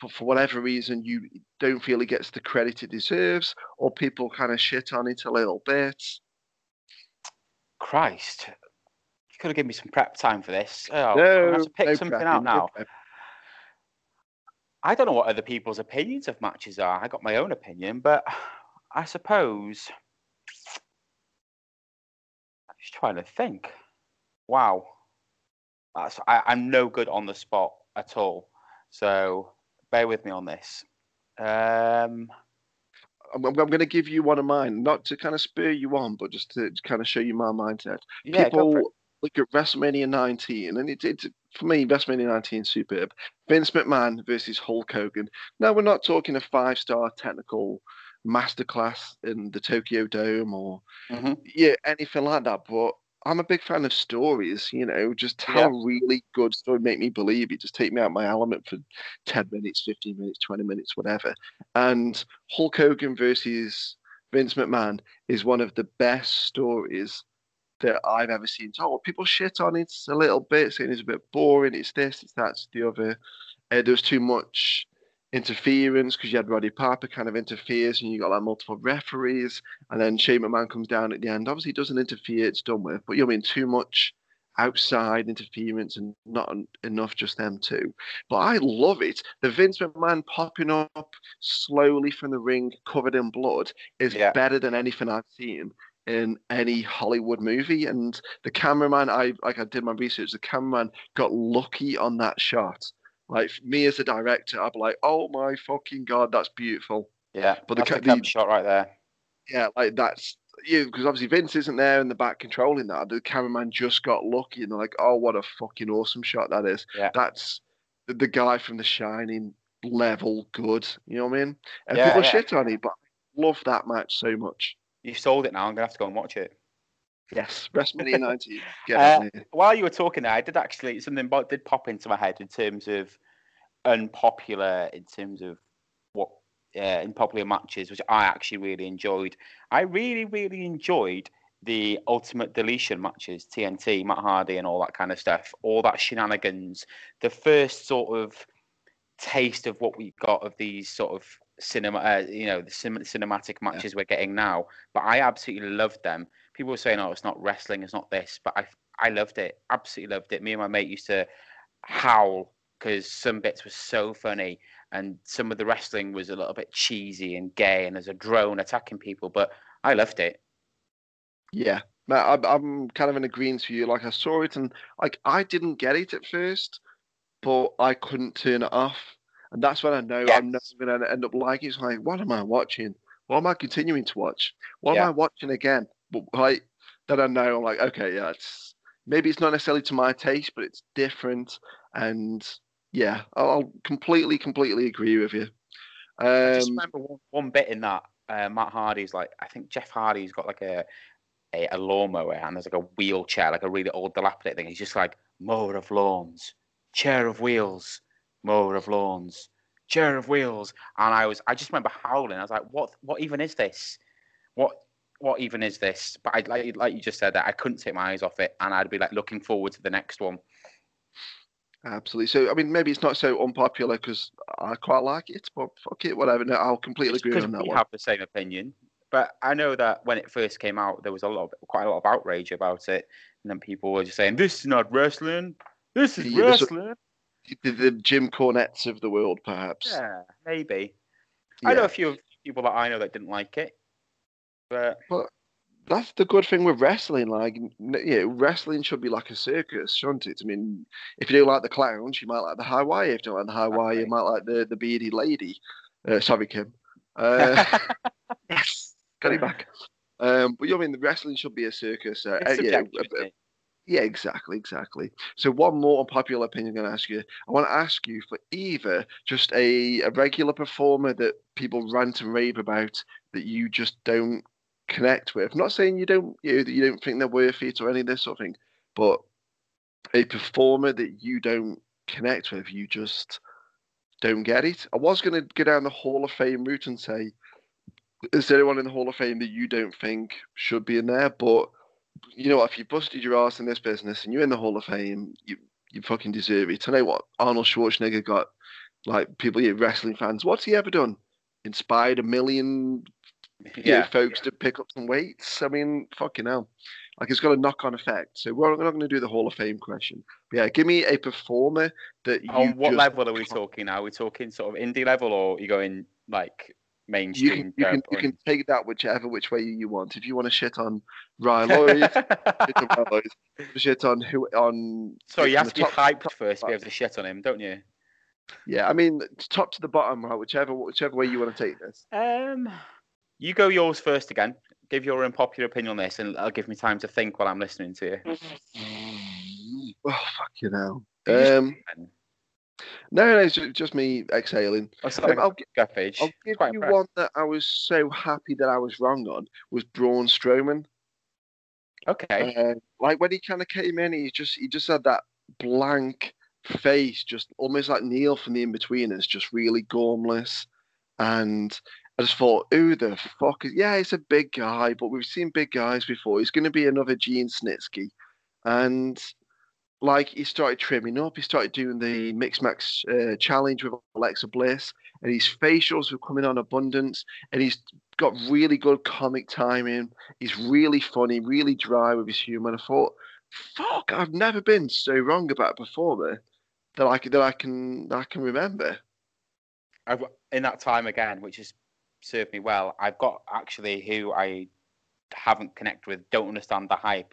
but for whatever reason you don't feel it gets the credit it deserves, or people kind of shit on it a little bit. Christ, you could have given me some prep time for this. Oh, no, I have to pick something out now. No, I don't know what other people's opinions of matches are. I got my own opinion, but I suppose I'm just trying to think. Wow, I'm no good on the spot at all. So bear with me on this. I'm going to give you one of mine, not to kind of spur you on, but just to kind of show you my mindset. Yeah, people look at WrestleMania 19, and it's for me, WrestleMania 19 is superb. Vince McMahon versus Hulk Hogan. Now, we're not talking a five-star technical masterclass in the Tokyo Dome or anything like that, but I'm a big fan of stories, you know, just tell a really good story, make me believe it, just take me out of my element for 10 minutes, 15 minutes, 20 minutes, whatever. And Hulk Hogan versus Vince McMahon is one of the best stories that I've ever seen told. People shit on it a little bit, saying it's a bit boring, it's this, it's that, it's the other. There was too much interference because you had Roddy Piper kind of interferes, and you got like multiple referees, and then Shane McMahon comes down at the end. Obviously, it doesn't interfere; it's done with. But you know what I mean, too much outside interference and not enough just them two. But I love it. The Vince McMahon popping up slowly from the ring, covered in blood, is better than anything I've seen in any Hollywood movie. And the cameraman, I did my research. The cameraman got lucky on that shot. Like, me as a director, I'd be like, oh, my fucking God, that's beautiful. Yeah, but the shot right there. Yeah, like, that's... Because obviously Vince isn't there in the back controlling that. The cameraman just got lucky, and they're like, oh, what a fucking awesome shot that is. Yeah. That's the guy from The Shining level good. You know what I mean? And people shit on it, but I love that match so much. You've sold it now. I'm going to have to go and watch it. Yes, WrestleMania 19. While you were talking there, I did actually, something did pop into my head in terms of unpopular, in terms of what unpopular matches, which I actually really enjoyed. I really, really enjoyed the Ultimate Deletion matches, TNT, Matt Hardy and all that kind of stuff, all that shenanigans, the first sort of taste of what we got of these sort of cinematic matches we're getting now. But I absolutely loved them. People were saying, oh, it's not wrestling, it's not this. But I loved it, absolutely loved it. Me and my mate used to howl because some bits were so funny and some of the wrestling was a little bit cheesy and gay and there's a drone attacking people. But I loved it. Yeah, I'm kind of in agreement with you. Like, I saw it and like I didn't get it at first, but I couldn't turn it off. And that's when I know I'm not going to end up liking it. It's like, what am I watching? What am I continuing to watch? What am I watching again? But like, then I know, I'm like, okay, yeah, maybe it's not necessarily to my taste, but it's different. And yeah, I'll completely agree with you. I just remember one bit in that Matt Hardy's like, I think Jeff Hardy's got like a lawnmower and there's like a wheelchair, like a really old dilapidated thing. He's just like, mower of lawns, chair of wheels, mower of lawns, chair of wheels. And I just remember howling. I was like, what even is this? What even is this? But I, like you just said, that I couldn't take my eyes off it, and I'd be like looking forward to the next one. Absolutely. So I mean, maybe it's not so unpopular because I quite like it, but fuck it, whatever. No, I'll completely agree on that one. We have the same opinion, but I know that when it first came out, there was quite a lot of outrage about it, and then people were just saying, "This is not wrestling. This is wrestling." The Jim Cornettes of the world, perhaps. Yeah, maybe. Yeah. I know a few people that I know that didn't like it. But that's the good thing with wrestling. Like, yeah, wrestling should be like a circus, shouldn't it? I mean, if you do like the clowns, you might like the high wire. If you don't like the high wire, you might like the beardy lady. Sorry, Kim. Yes, got it back. But you know, I mean, the wrestling should be a circus. Yeah, exactly. So one more unpopular opinion I'm going to ask you. I want to ask you for either just a regular performer that people rant and rave about that you just don't connect with. I'm not saying you don't think they're worth it or any of this sort of thing, but a performer that you don't connect with, you just don't get it. I was going to go down the Hall of Fame route and say, is there anyone in the Hall of Fame that you don't think should be in there? But you know what, if you busted your ass in this business and you're in the Hall of Fame, you fucking deserve it. I know what Arnold Schwarzenegger got, like, people, wrestling fans, what's he ever done? Inspired a million folks to pick up some weights. I mean, fucking hell. Like, it's got a knock-on effect. So we're not going to do the Hall of Fame question. But yeah, give me a performer that you on what level are we talking? Are we talking sort of indie level, or are you going, like, mainstream? You can take that which way you want. If you want to shit on Ry Lloyd, shit on who on. So you have to be hyped first to be able to shit on him, don't you? Yeah, I mean, top to the bottom, right? Whichever way you want to take this. You go yours first again. Give your unpopular opinion on this, and I'll give me time to think while I'm listening to you. Oh, fuck you now. No, it's just me exhaling. I'll give you one that I was so happy that I was wrong on, was Braun Strowman. Okay. Like, when he kind of came in, he just had that blank face, just almost like Neil from The Inbetweeners, just really gormless. And I just thought, who the fuck is... Yeah, he's a big guy, but we've seen big guys before. He's going to be another Gene Snitsky. And... like, he started trimming up. He started doing the Mix Max challenge with Alexa Bliss. And his facials were coming on abundance. And he's got really good comic timing. He's really funny, really dry with his humour. And I thought, fuck, I've never been so wrong about a performer that I can remember. In that time again, which has served me well, I've got actually who I haven't connected with, don't understand the hype,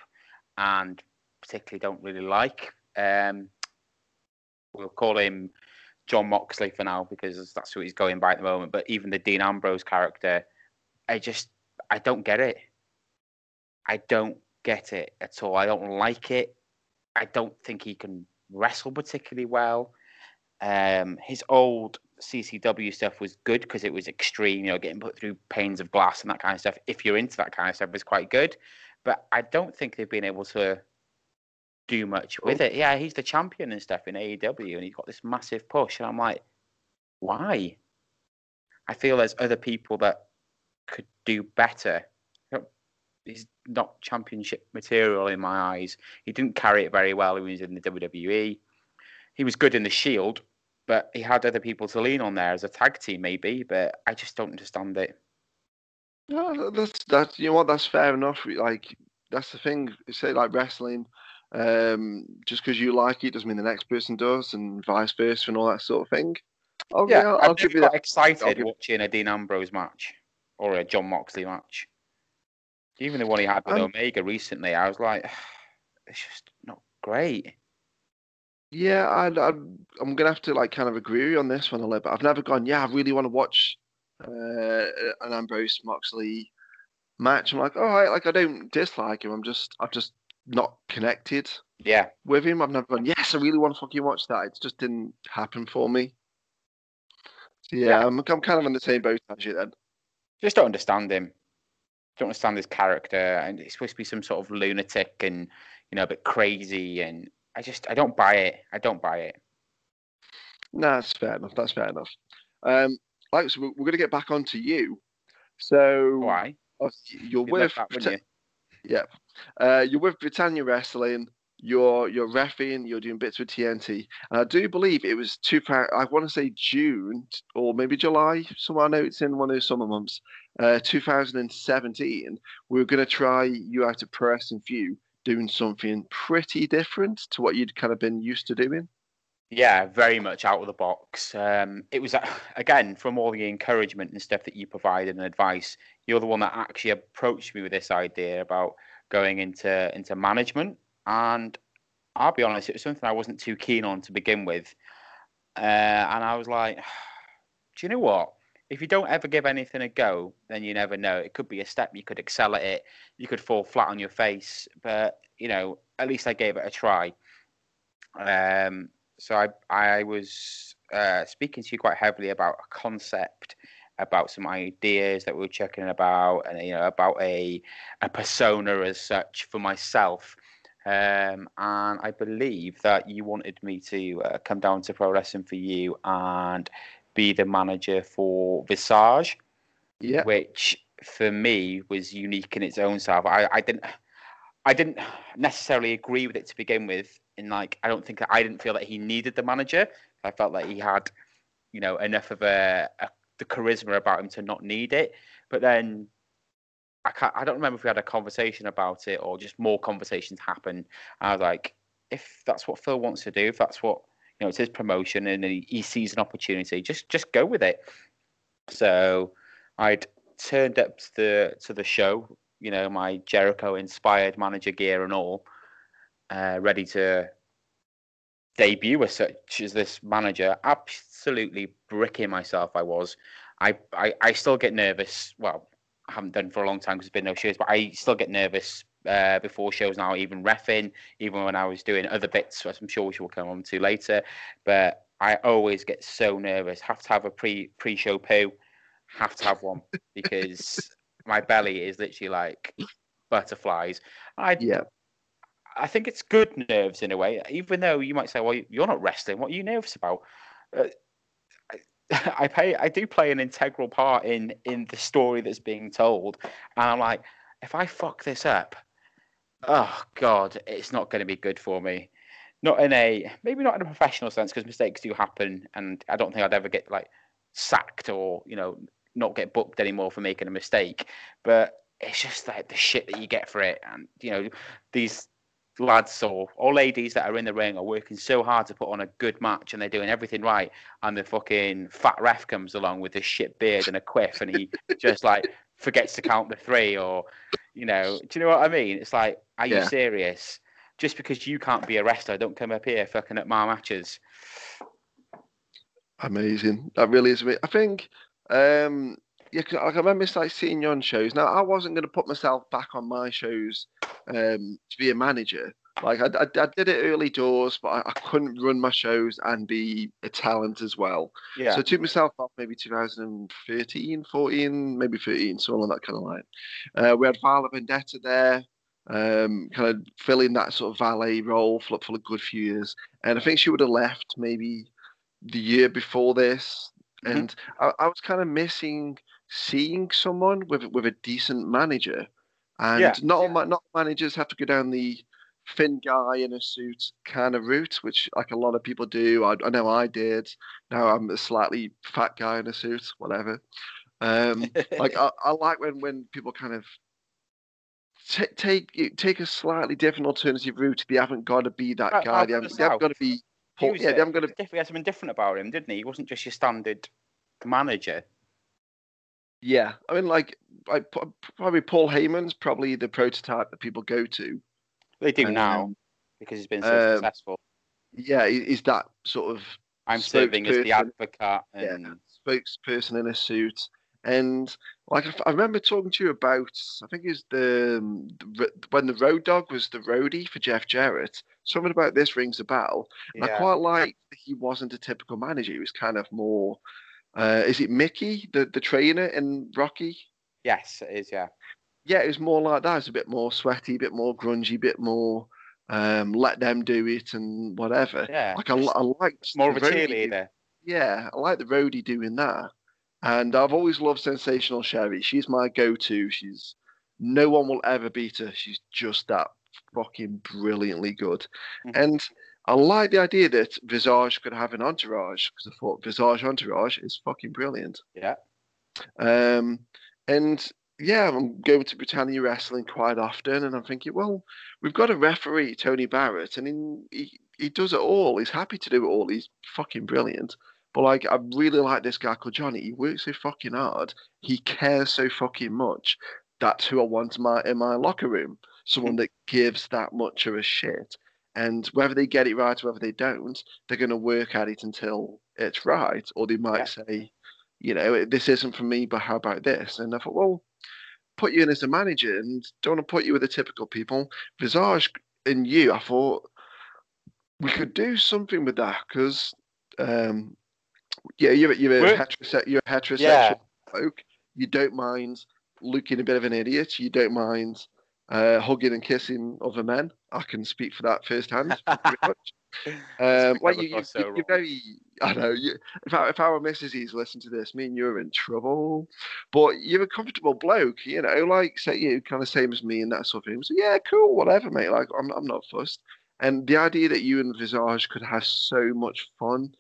and... particularly don't really like. We'll call him John Moxley for now, because that's who he's going by at the moment. But even the Dean Ambrose character, I don't get it. I don't get it at all. I don't like it. I don't think he can wrestle particularly well. His old CCW stuff was good because it was extreme, getting put through panes of glass and that kind of stuff. If you're into that kind of stuff, it's quite good. But I don't think they've been able to do much with it. Yeah, he's the champion and stuff in AEW, and he's got this massive push, and I'm like, why? I feel there's other people that could do better. He's not championship material in my eyes. He didn't carry it very well when he was in the WWE. He was good in the Shield, but he had other people to lean on there as a tag team maybe, but I just don't understand it. No, that's you know what, that's fair enough. Like, that's the thing. Say, like, wrestling, just because you like it doesn't mean the next person does, and vice versa, and all that sort of thing. I'll give you that. Excited watching a Dean Ambrose match or a John Moxley match. Even the one he had with Omega recently, I was like, it's just not great. Yeah, I'm gonna have to, like, kind of agree with you on this one a little bit. I've never gone, I really want to watch an Ambrose Moxley match. I'm like, all right, like, I don't dislike him. I've just not connected with him. I've never gone, yes, I really want to fucking watch that. It just didn't happen for me. So I'm kind of on the same boat as you then. Just don't understand him. Don't understand his character. And it's supposed to be some sort of lunatic and, a bit crazy. And I don't buy it. No, that's fair enough. So we're going to get back onto you. So... why? You're with... you're with Britannia Wrestling. You're reffing. You're doing bits with TNT. And I do believe it was I want to say June or maybe July. Somewhere, I know it's in one of those summer months. 2017. We were going to try you out at Press and View, doing something pretty different to what you'd kind of been used to doing. Yeah, very much out of the box. It was, again, from all the encouragement and stuff that you provided and advice, you're the one that actually approached me with this idea about going into management. And I'll be honest, it was something I wasn't too keen on to begin with. And I was like, do you know what? If you don't ever give anything a go, then you never know. It could be a step. You could excel at it. You could fall flat on your face. But, you know, at least I gave it a try. So I was speaking to you quite heavily about a concept, about some ideas that we were checking about, and, you know, about a persona as such for myself. And I believe that you wanted me to come down to Pro Wrestling For You and be the manager for Visage, yeah, which for me was unique in its own self. I didn't necessarily agree with it to begin with. And like, I didn't feel that he needed the manager. I felt like he had, you know, enough of the charisma about him to not need it. But then I don't remember if we had a conversation about it or just more conversations happened. I was like, if that's what Phil wants to do, if that's what, you know, it's his promotion and he sees an opportunity, just go with it. So I'd turned up to the show, you know, my Jericho-inspired manager gear and all, ready to debut as such as this manager. Absolutely bricking myself, I was. I still get nervous. Well, I haven't done for a long time because there's been no shows, but I still get nervous before shows now, even reffing, even when I was doing other bits, which I'm sure we will come on to later. But I always get so nervous. Have to have a pre-show poo. Have to have one because... my belly is literally like butterflies. I think it's good nerves in a way, even though you might say, well, you're not wrestling. What are you nervous about? I do play an integral part in the story that's being told. And I'm like, if I fuck this up, oh God, it's not going to be good for me. Maybe not in a professional sense, because mistakes do happen. And I don't think I'd ever get like sacked or, you know, not get booked anymore for making a mistake, but it's just like the shit that you get for it. And, you know, these lads or ladies that are in the ring are working so hard to put on a good match and they're doing everything right, and the fucking fat ref comes along with a shit beard and a quiff and he just like forgets to count the three, or, you know, do you know what I mean? It's like, are you serious? Just because you can't be a wrestler, don't come up here fucking up my matches. Amazing. That really is amazing. I think... I remember seeing you on shows. Now, I wasn't going to put myself back on my shows to be a manager. Like, I did it early doors, but I couldn't run my shows and be a talent as well. Yeah. So I took myself off maybe 2013, 14, maybe 13, so on that kind of line. We had Vala Vendetta there, kind of filling that sort of valet role for a good few years. And I think she would have left maybe the year before this. And I was kind of missing seeing someone with a decent manager, and not managers have to go down the thin guy in a suit kind of route, which like a lot of people do. I know I did. Now I'm a slightly fat guy in a suit, whatever. Like I like when people kind of take a slightly different alternative route. They haven't got to be that guy. They haven't got to be. He had something different about him, didn't he? He wasn't just your standard manager. Yeah, I mean, like probably Paul Heyman's probably the prototype that people go to. They do now because he's been so successful. Yeah, he's that sort of. I'm serving as the advocate and spokesperson in a suit. And like I remember talking to you about, I think it was when the Road Dog was the roadie for Jeff Jarrett. Something about this rings a bell. And I quite liked that he wasn't a typical manager. He was kind of more, is it Mickey, the trainer in Rocky? Yes, it is, yeah. Yeah, it was more like that. It was a bit more sweaty, a bit more grungy, a bit more let them do it and whatever. Yeah, like I liked more of a cheerleader. Yeah, I like the roadie doing that. And I've always loved Sensational Sherry. She's my go-to. She's no one will ever beat her. She's just that fucking brilliantly good. Mm-hmm. And I like the idea that Visage could have an entourage, because I thought Visage entourage is fucking brilliant. Yeah. And yeah, I'm going to Britannia Wrestling quite often, and I'm thinking, well, we've got a referee, Tony Barrett, and he does it all. He's happy to do it all. He's fucking brilliant. But, like, I really like this guy called Johnny. He works so fucking hard. He cares so fucking much. That's who I want in my locker room. Someone that gives that much of a shit. And whether they get it right or whether they don't, they're going to work at it until it's right. Or they might say, you know, this isn't for me, but how about this? And I thought, well, put you in as a manager and don't want to put you with the typical people. Visage and you, I thought, we could do something with that because, yeah, you're a heterosexual bloke. You don't mind looking a bit of an idiot. You don't mind hugging and kissing other men. I can speak for that firsthand. Pretty much. Like you're very, I know. If our missus is listening to this, me and you are in trouble. But you're a comfortable bloke, you know. Like, say you kind of same as me and that sort of thing. So yeah, cool, whatever, mate. Like I'm not fussed. And the idea that you and Visage could have so much fun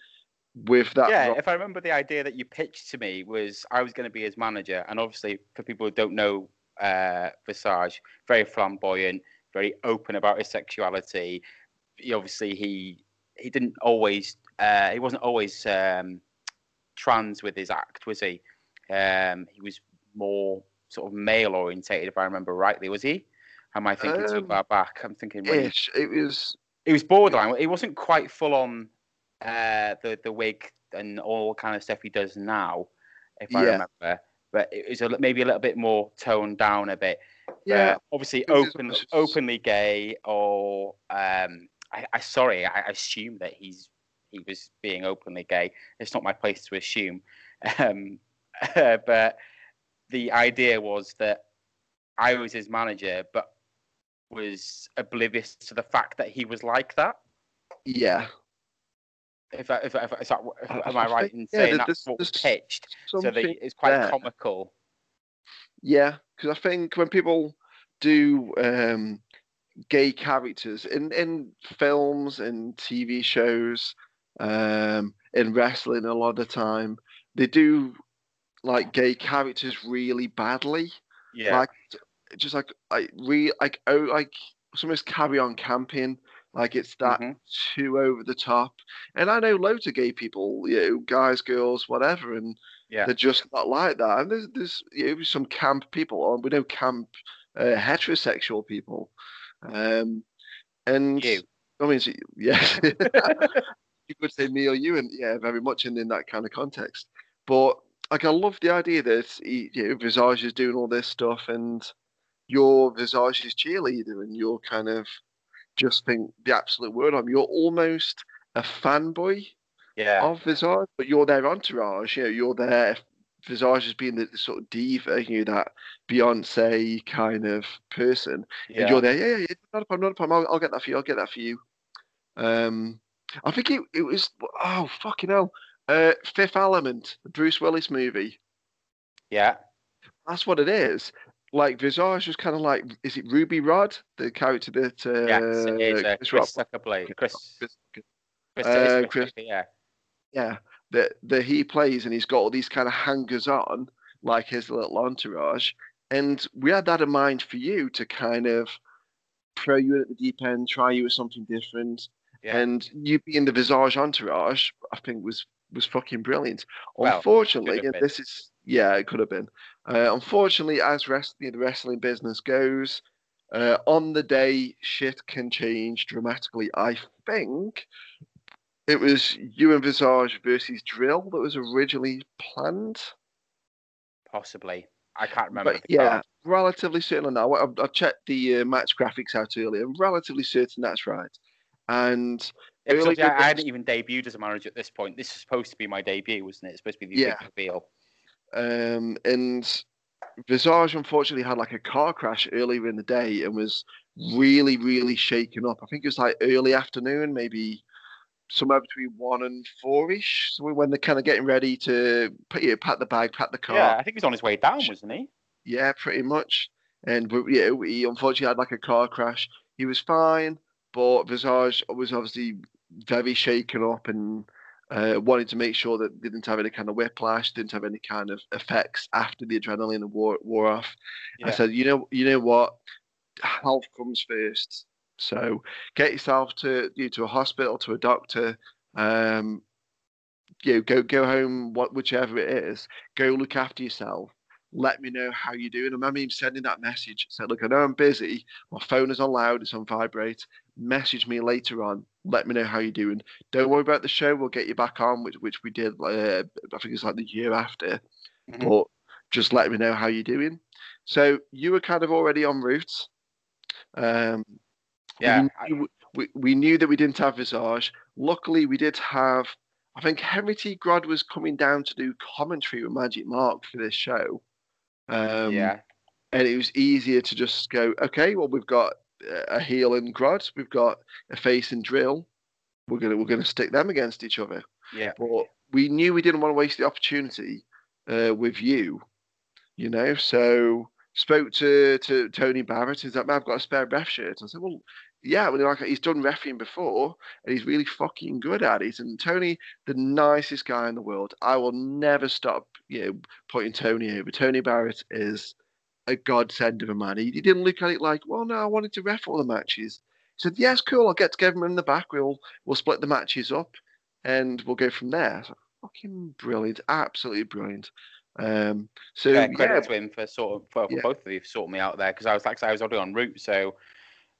with that. Yeah, if I remember, the idea that you pitched to me was I was going to be his manager. And obviously, for people who don't know Visage, very flamboyant, very open about his sexuality. He, obviously, he didn't always, he wasn't always trans with his act, was he? He was more sort of male orientated, if I remember rightly, was he? Am I thinking too far back? I'm thinking. Ish. It was borderline. It wasn't quite full on the wig and all kind of stuff he does now, if I remember. But it was maybe a little bit more toned down a bit. Yeah. Obviously, openly gay, or I assume that he was being openly gay. It's not my place to assume. But the idea was that I was his manager, but was oblivious to the fact that he was like that. Yeah. Am I right in saying that's what was pitched? So that it's quite comical. Yeah, because I think when people do gay characters in films and TV shows, in wrestling, a lot of the time they do like gay characters really badly. Yeah. Like some of this Carry On Camping, like it's that too over the top. And I know loads of gay people, you know, guys, girls, whatever, and they're just not like that. And there's you know, some camp people, or we know camp heterosexual people, and you. I mean, yes, you could say me or you, and yeah, very much in that kind of context, but. Like, I love the idea that Visage is doing all this stuff and you're Visage's cheerleader and you're kind of just think the absolute word on. You're almost a fanboy of Visage, but you're their entourage. You know, you're their Visage as being the sort of diva, you know, that Beyonce kind of person. Yeah. And you're there, not a problem. I'll get that for you. I think it was, oh, fucking hell. Fifth Element, the Bruce Willis movie. Yeah. That's what it is. Like, Visage was kind of like, is it Ruby Rod? The character that... yes, it is. Chris Tuckerblade. Chris yeah. Yeah, that he plays, and he's got all these kind of hangers-on, like his little entourage. And we had that in mind for you to kind of throw you at the deep end, try you with something different. Yeah. And you being the Visage entourage, I think, was fucking brilliant. Well, unfortunately, and this is it could have been. Unfortunately, as the wrestling business goes, on the day shit can change dramatically. I think it was you and Visage versus Drill that was originally planned. Possibly, I can't remember. But relatively certain now. I've checked the match graphics out earlier. I'm relatively certain that's right. And I hadn't even debuted as a manager at this point. This is supposed to be my debut, wasn't it? It's supposed to be the big reveal. And Visage, unfortunately, had like a car crash earlier in the day and was really, really shaken up. I think it was like early afternoon, maybe somewhere between 1 and 4-ish. So when they're kind of getting ready to pack the bag, pack the car. Yeah, I think he was on his way down, wasn't he? Yeah, pretty much. And he unfortunately had like a car crash. He was fine. But Visage was obviously very shaken up and wanted to make sure that they didn't have any kind of whiplash, didn't have any kind of effects after the adrenaline wore off. Yeah. I said, you know what, health comes first. So get yourself to a hospital, to a doctor. Go home, whichever it is. Go look after yourself. Let me know how you're doing. I remember him sending that message. Said, look, I know I'm busy. My phone is on loud. It's on vibrate. Message me later on. Let me know how you're doing. Don't worry about the show. We'll get you back on, which we did. I think it's like the year after. Mm-hmm. But just let me know how you're doing. So you were kind of already en route. Yeah. We knew that we didn't have Visage. Luckily, we did have... I think Henry T. Grodd was coming down to do commentary with Magic Mark for this show. And it was easier to just go, okay, well, we've got a heel in Grodd, we've got a face in Drill. We're gonna stick them against each other. Yeah. But we knew we didn't want to waste the opportunity with you, you know. So spoke to Tony Barrett. He's like, man, I've got a spare ref shirt. I said, well. Yeah, well, like, he's done refereeing before, and he's really fucking good at it. And Tony, the nicest guy in the world. I will never stop, pointing Tony over. Tony Barrett is a godsend of a man. He didn't look at it like, well, no, I wanted to ref all the matches. He said, yes, cool, I'll get together in the back. We'll split the matches up, and we'll go from there. So, fucking brilliant, absolutely brilliant. Credit to him for both of you for sorting me out there, because I was already en route, so.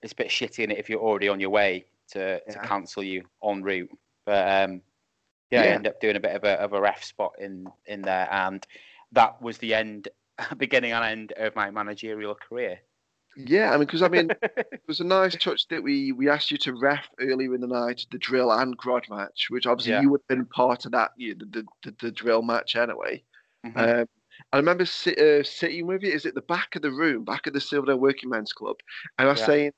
It's a bit shitty in it if you're already on your way to cancel you en route. But I ended up doing a bit of a ref spot in there, and that was the beginning and end of my managerial career. Yeah, I mean, it was a nice touch that we asked you to ref earlier in the night the Drill and Grodd match, which obviously you would have been part of that, the Drill match anyway. Mm-hmm. I remember sitting with you. Is it the back of the room, back of the Silverdale Working Men's Club? And I was saying,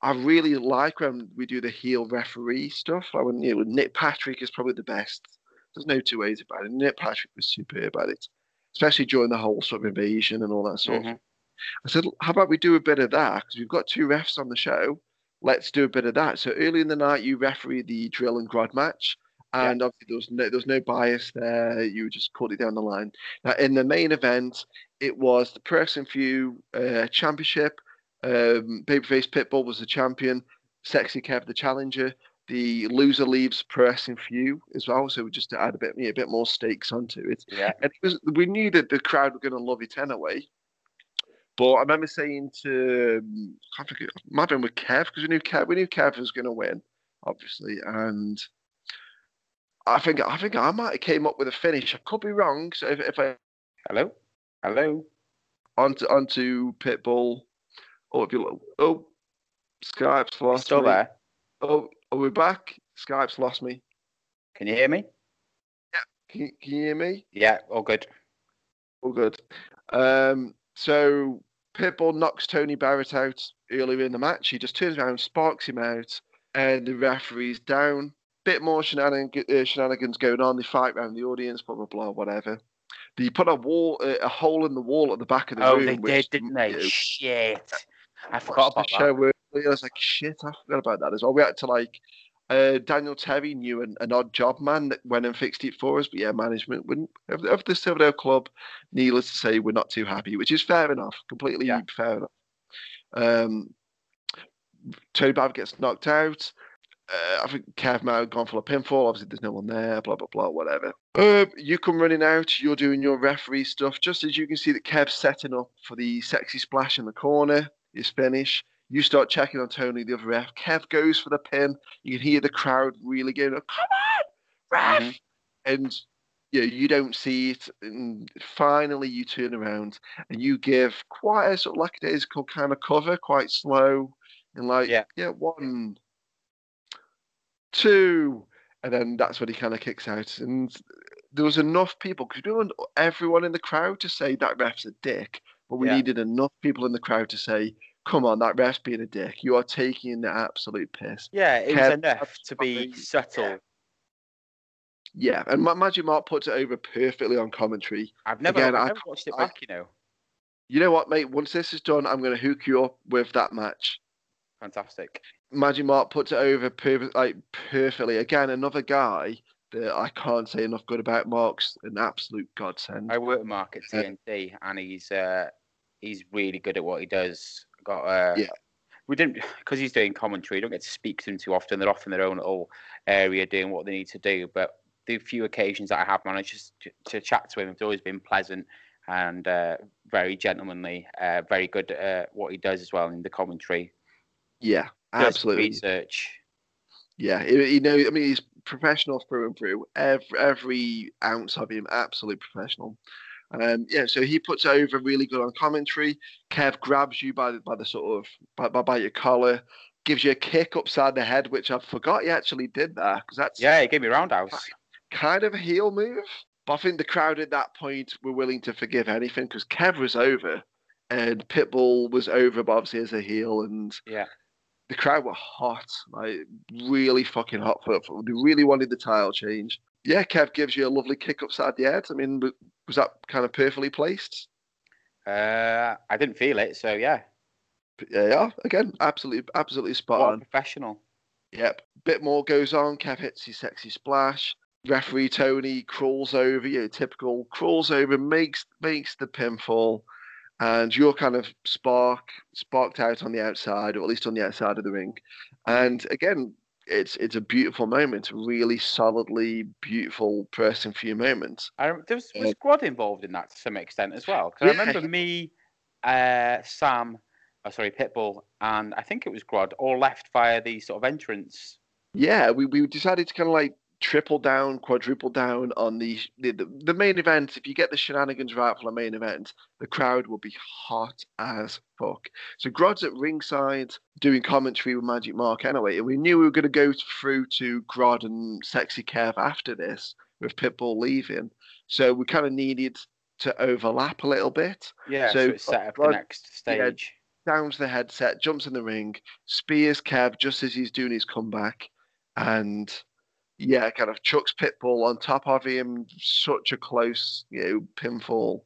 I really like when we do the heel referee stuff. Like when Nick Patrick is probably the best. There's no two ways about it. Nick Patrick was superb at it, especially during the whole sort of invasion and all that sort of. I said, how about we do a bit of that? Because we've got two refs on the show. Let's do a bit of that. So early in the night, you refereed the Drill and Grodd match. And obviously there was no bias there. You just caught it down the line. Now, in the main event, it was the Press and View Championship. Babyface Pitbull was the champion. Sexy Kev, the challenger. The loser leaves Press and View as well. So just to add a bit more stakes onto it. Yeah. And we knew that the crowd were going to love it anyway. But I remember saying to, I think it might have been with Kev, because we knew Kev was going to win, obviously, and. I think I might have came up with a finish. I could be wrong. So if I hello, onto Pitbull. Oh, if you look, Skype's lost. Still me. There? Oh, are we back? Skype's lost me. Can you hear me? Yeah. Can you hear me? Yeah. All good. All good. So Pitbull knocks Tony Barrett out earlier in the match. He just turns around, sparks him out, and the referee's down. Bit more shenanigans going on. They fight around the audience, blah blah blah, whatever. They put a hole in the wall at the back of the room. Oh, they did, didn't they? Shit, I forgot about that. I was like, shit, I forgot about that as well. We had to Daniel Terry knew an odd job man that went and fixed it for us. But yeah, management of the Silverdale Club, needless to say, we're not too happy, which is fair enough, completely fair enough. Tony Barrett gets knocked out. I think Kev might have gone for a pinfall. Obviously, there's no one there, blah, blah, blah, whatever. You come running out. You're doing your referee stuff. Just as you can see that Kev's setting up for the sexy splash in the corner, his finish, you start checking on Tony, the other ref. Kev goes for the pin. You can hear the crowd really going, oh, come on, ref! Mm-hmm. And you don't see it. And finally, you turn around and you give quite a sort of lackadaisical kind of cover, quite slow. And one... 2, and then that's when he kind of kicks out. And there was enough people, because we didn't want everyone in the crowd to say that ref's a dick, but we needed enough people in the crowd to say, come on, that ref's being a dick. You are taking the absolute piss. Yeah, it was enough to be subtle. Yeah, and Magic Mark puts it over perfectly on commentary. I've never watched it back, You know what, mate? Once this is done, I'm going to hook you up with that match. Fantastic. Magic Mark puts it over perfectly. Again, another guy I can't say enough good about. Mark's an absolute godsend. I work with Mark at TNT, and he's really good at what he does. Got we didn't, because he's doing commentary. You don't get to speak to them too often. They're off in their own little area doing what they need to do. But the few occasions that I have managed just to chat to him, it's always been pleasant and very gentlemanly. Very good at what he does as well in the commentary. Yeah, absolutely. Does research. Yeah, you know, I mean, he's professional through and through. Every ounce of him, absolute professional. Yeah, so he puts over really good on commentary. Kev grabs you by your collar, gives you a kick upside the head, which I forgot he actually did there, because that's he gave me a roundhouse, kind of a heel move. But I think the crowd at that point were willing to forgive anything because Kev was over, and Pitbull was over, but obviously as a heel, and the crowd were hot, like really fucking hot. They really wanted the title change. Yeah, Kev gives you a lovely kick upside the head. I mean, was that kind of perfectly placed? I didn't feel it, so yeah. Yeah, again, absolutely spot on. Professional. Yep. Bit more goes on. Kev hits his sexy splash. Referee Tony crawls over, you know, typical, crawls over, makes the pinfall, and you're kind of sparked out on the outside, or at least on the outside of the ring. And again, it's a beautiful moment, a really solidly beautiful person for your moment. There was Grodd involved in that to some extent as well. Because I remember me, Pitbull, and I think it was Grodd, all left via the sort of entrance. Yeah, we decided to kind of like triple down, quadruple down on the main event. If you get the shenanigans right for the main event, the crowd will be hot as fuck. So Grodd's at ringside doing commentary with Magic Mark anyway, and we knew we were going to go through to Grodd and Sexy Kev after this, with Pitbull leaving. So we kind of needed to overlap a little bit. Yeah, so it's set up Grodd, the next stage. Yeah, downs the headset, jumps in the ring, spears Kev just as he's doing his comeback, and yeah, kind of chucks Pitbull on top of him. Such a close, you know, pinfall.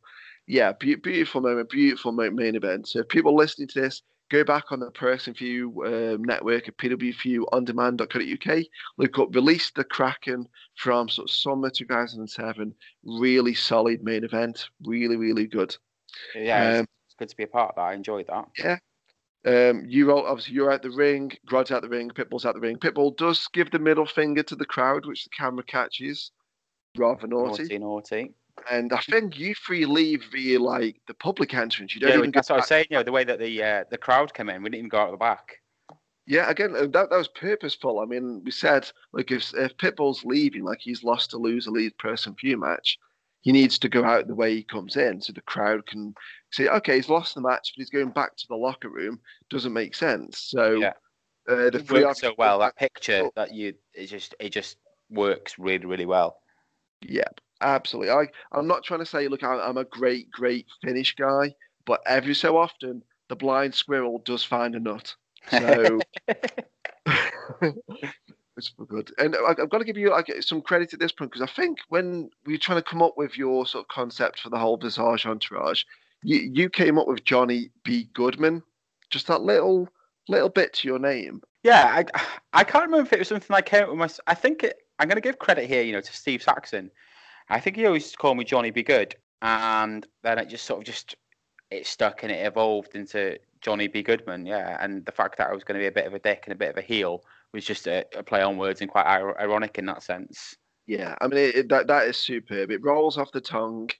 Yeah, beautiful moment, beautiful main event. So if people listening to this, go back on the Press and View network at pwview.ondemand.co.uk. Look up Release the Kraken from sort of summer 2007. Really solid main event. Really, really good. Yeah, it's good to be a part of that. I enjoyed that. Yeah. You're out the ring, Grodd's out the ring, Pitbull's out the ring. Pitbull does give the middle finger to the crowd, which the camera catches. Rather naughty. And I think you three leave via like the public entrance. You don't even that's what I was saying, the way that the crowd came in, we didn't even go out the back. Yeah, again, that was purposeful. I mean, we said, like, if Pitbull's leaving, like he's lost to lose a lead person view match, he needs to go out the way he comes in so the crowd can say, okay, he's lost the match, but he's going back to the locker room. Doesn't make sense. So it works so well. That picture that it just works really, really well. Yeah, absolutely. I'm not trying to say, look, I'm a great, great Finnish guy, but every so often the blind squirrel does find a nut. So it's good. And I've got to give you some credit at this point, because I think when we were trying to come up with your sort of concept for the whole Visage entourage, you came up with Johnny B. Goodman. Just that little bit to your name. Yeah, I can't remember if it was something I came up with myself. I think I'm going to give credit here, to Steve Saxon. I think he always called me Johnny B. Good, and then it just sort of it stuck and it evolved into Johnny B. Goodman. Yeah, and the fact that I was going to be a bit of a dick and a bit of a heel was just a play on words and quite ironic in that sense. Yeah, I mean, that is superb. It rolls off the tongue.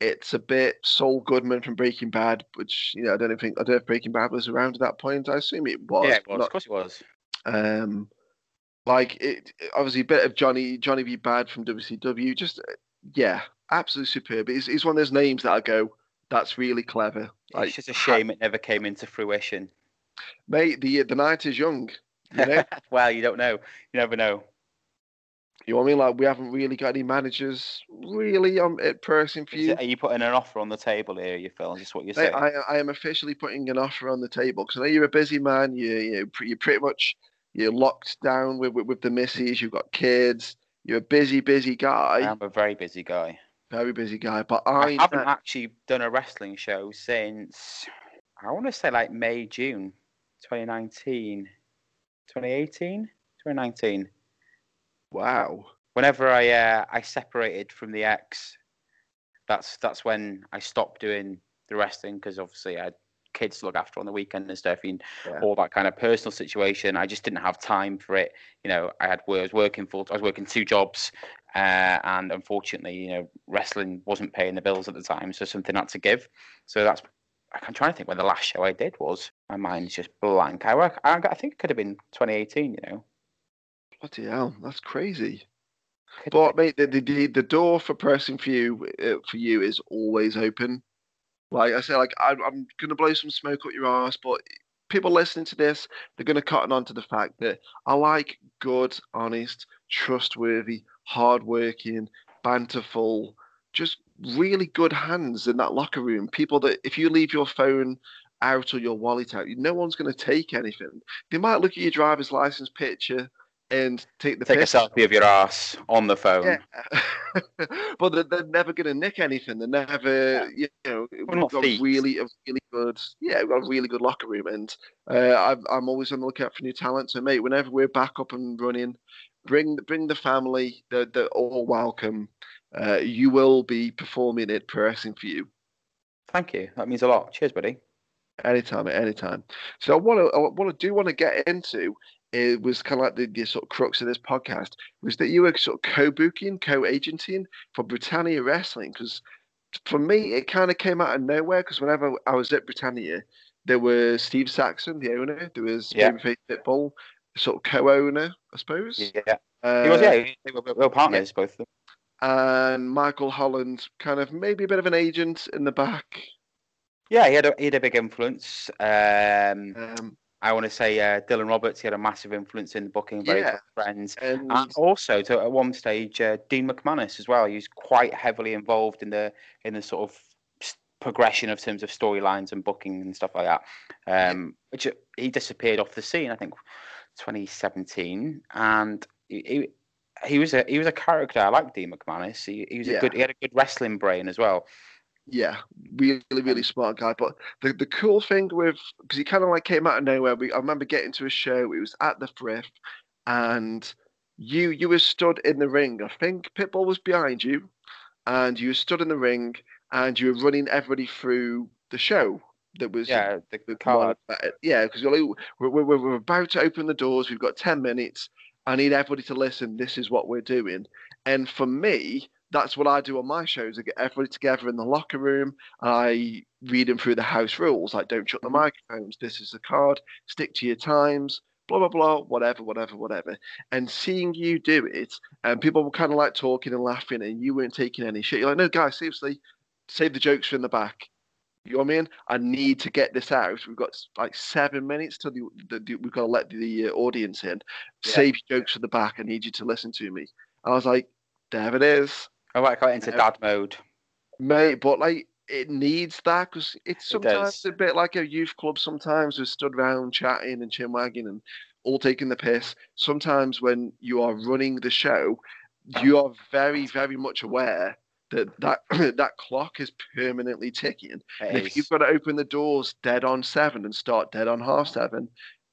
It's a bit Saul Goodman from Breaking Bad, which, I don't know if Breaking Bad was around at that point. I assume it was. Yeah, it was. Of course it was. Obviously a bit of Johnny B. Bad from WCW. Just, yeah, absolutely superb. It's one of those names that I go, that's really clever. Like, it's just a shame it never came into fruition. Mate, the night is young. Well, you don't know. You never know. You know what I mean? Like, we haven't really got any managers really at Person for You. Are you putting an offer on the table here, Phil? Is this what you're saying? I am officially putting an offer on the table, because I know you're a busy man. You're pretty much you're locked down with the missus. You've got kids. You're a busy, busy guy. I'm a very busy guy. Very busy guy. But I haven't actually done a wrestling show since, I want to say, like May, June 2019. 2018? 2019. Wow. whenever I separated from the ex, that's when I stopped doing the wrestling, because obviously I had kids to look after on the weekend and stuff, and all that kind of personal situation. I just didn't have time for it. You know, I was working two jobs, and unfortunately, you know, wrestling wasn't paying the bills at the time, so something had to give. So that's, I'm trying to think when the last show I did was. My mind's just blank. I think it could have been 2018, you know. Bloody hell, that's crazy. But mate, the door for pressing for you is always open. Like I say, like I'm gonna blow some smoke up your ass, but people listening to this, they're gonna cotton on to the fact that I like good, honest, trustworthy, hardworking, banterful, just really good hands in that locker room. People that if you leave your phone out or your wallet out, no one's gonna take anything. They might look at your driver's license picture and take a selfie of your ass on the phone. Yeah. But they're never going to nick anything. They're never, you know, we've got a really good locker room. And I'm always on the lookout for new talent. So, mate, whenever we're back up and running, bring the family. They're all welcome. You will be performing at Pressing For You. Thank you. That means a lot. Cheers, buddy. Anytime. So what I want to get into, it was kind of like the sort of crux of this podcast, was that you were sort of co-agenting for Britannia Wrestling. Because for me, it kind of came out of nowhere, because whenever I was at Britannia, there was Steve Saxon, the owner, there was Babyface Pitbull, sort of co-owner, I suppose. Yeah, they were partners, both of them. And Michael Holland, kind of maybe a bit of an agent in the back. Yeah, he had a big influence. I want to say Dylan Roberts, he had a massive influence in the booking, very good friends. And also, at one stage, Dean McManus as well. He was quite heavily involved in the sort of progression of terms of storylines and booking and stuff like that. Which he disappeared off the scene, I think, 2017. And he was a character. I like Dean McManus. He had a good wrestling brain as well. Yeah, really smart guy. But the cool thing with, because he kind of like came out of nowhere. I remember getting to a show. It was at the Thrift, and you were stood in the ring. I think Pitbull was behind you, and you stood in the ring, and you were running everybody through the show. That was the card. Because we're about to open the doors. We've got 10 minutes. I need everybody to listen. This is what we're doing. And for me, that's what I do on my shows. I get everybody together in the locker room. I read them through the house rules. Like, don't shut the microphones. This is the card. Stick to your times. Blah, blah, blah. Whatever. And seeing you do it, and people were kind of like talking and laughing, and you weren't taking any shit. You're like, no, guys, seriously, save the jokes from the back. You know what I mean? I need to get this out. We've got like 7 minutes till we've got to let the audience in. Yeah. Save jokes from the back. I need you to listen to me. I was like, there it is. I got into dad mode, mate. But like, it needs that, because it's sometimes a bit like a youth club. Sometimes we're stood around chatting and chin wagging and all taking the piss. Sometimes when you are running the show, you are very, very much aware that clock is permanently ticking. And if you've got to open the doors dead on 7 and start dead on 7:30,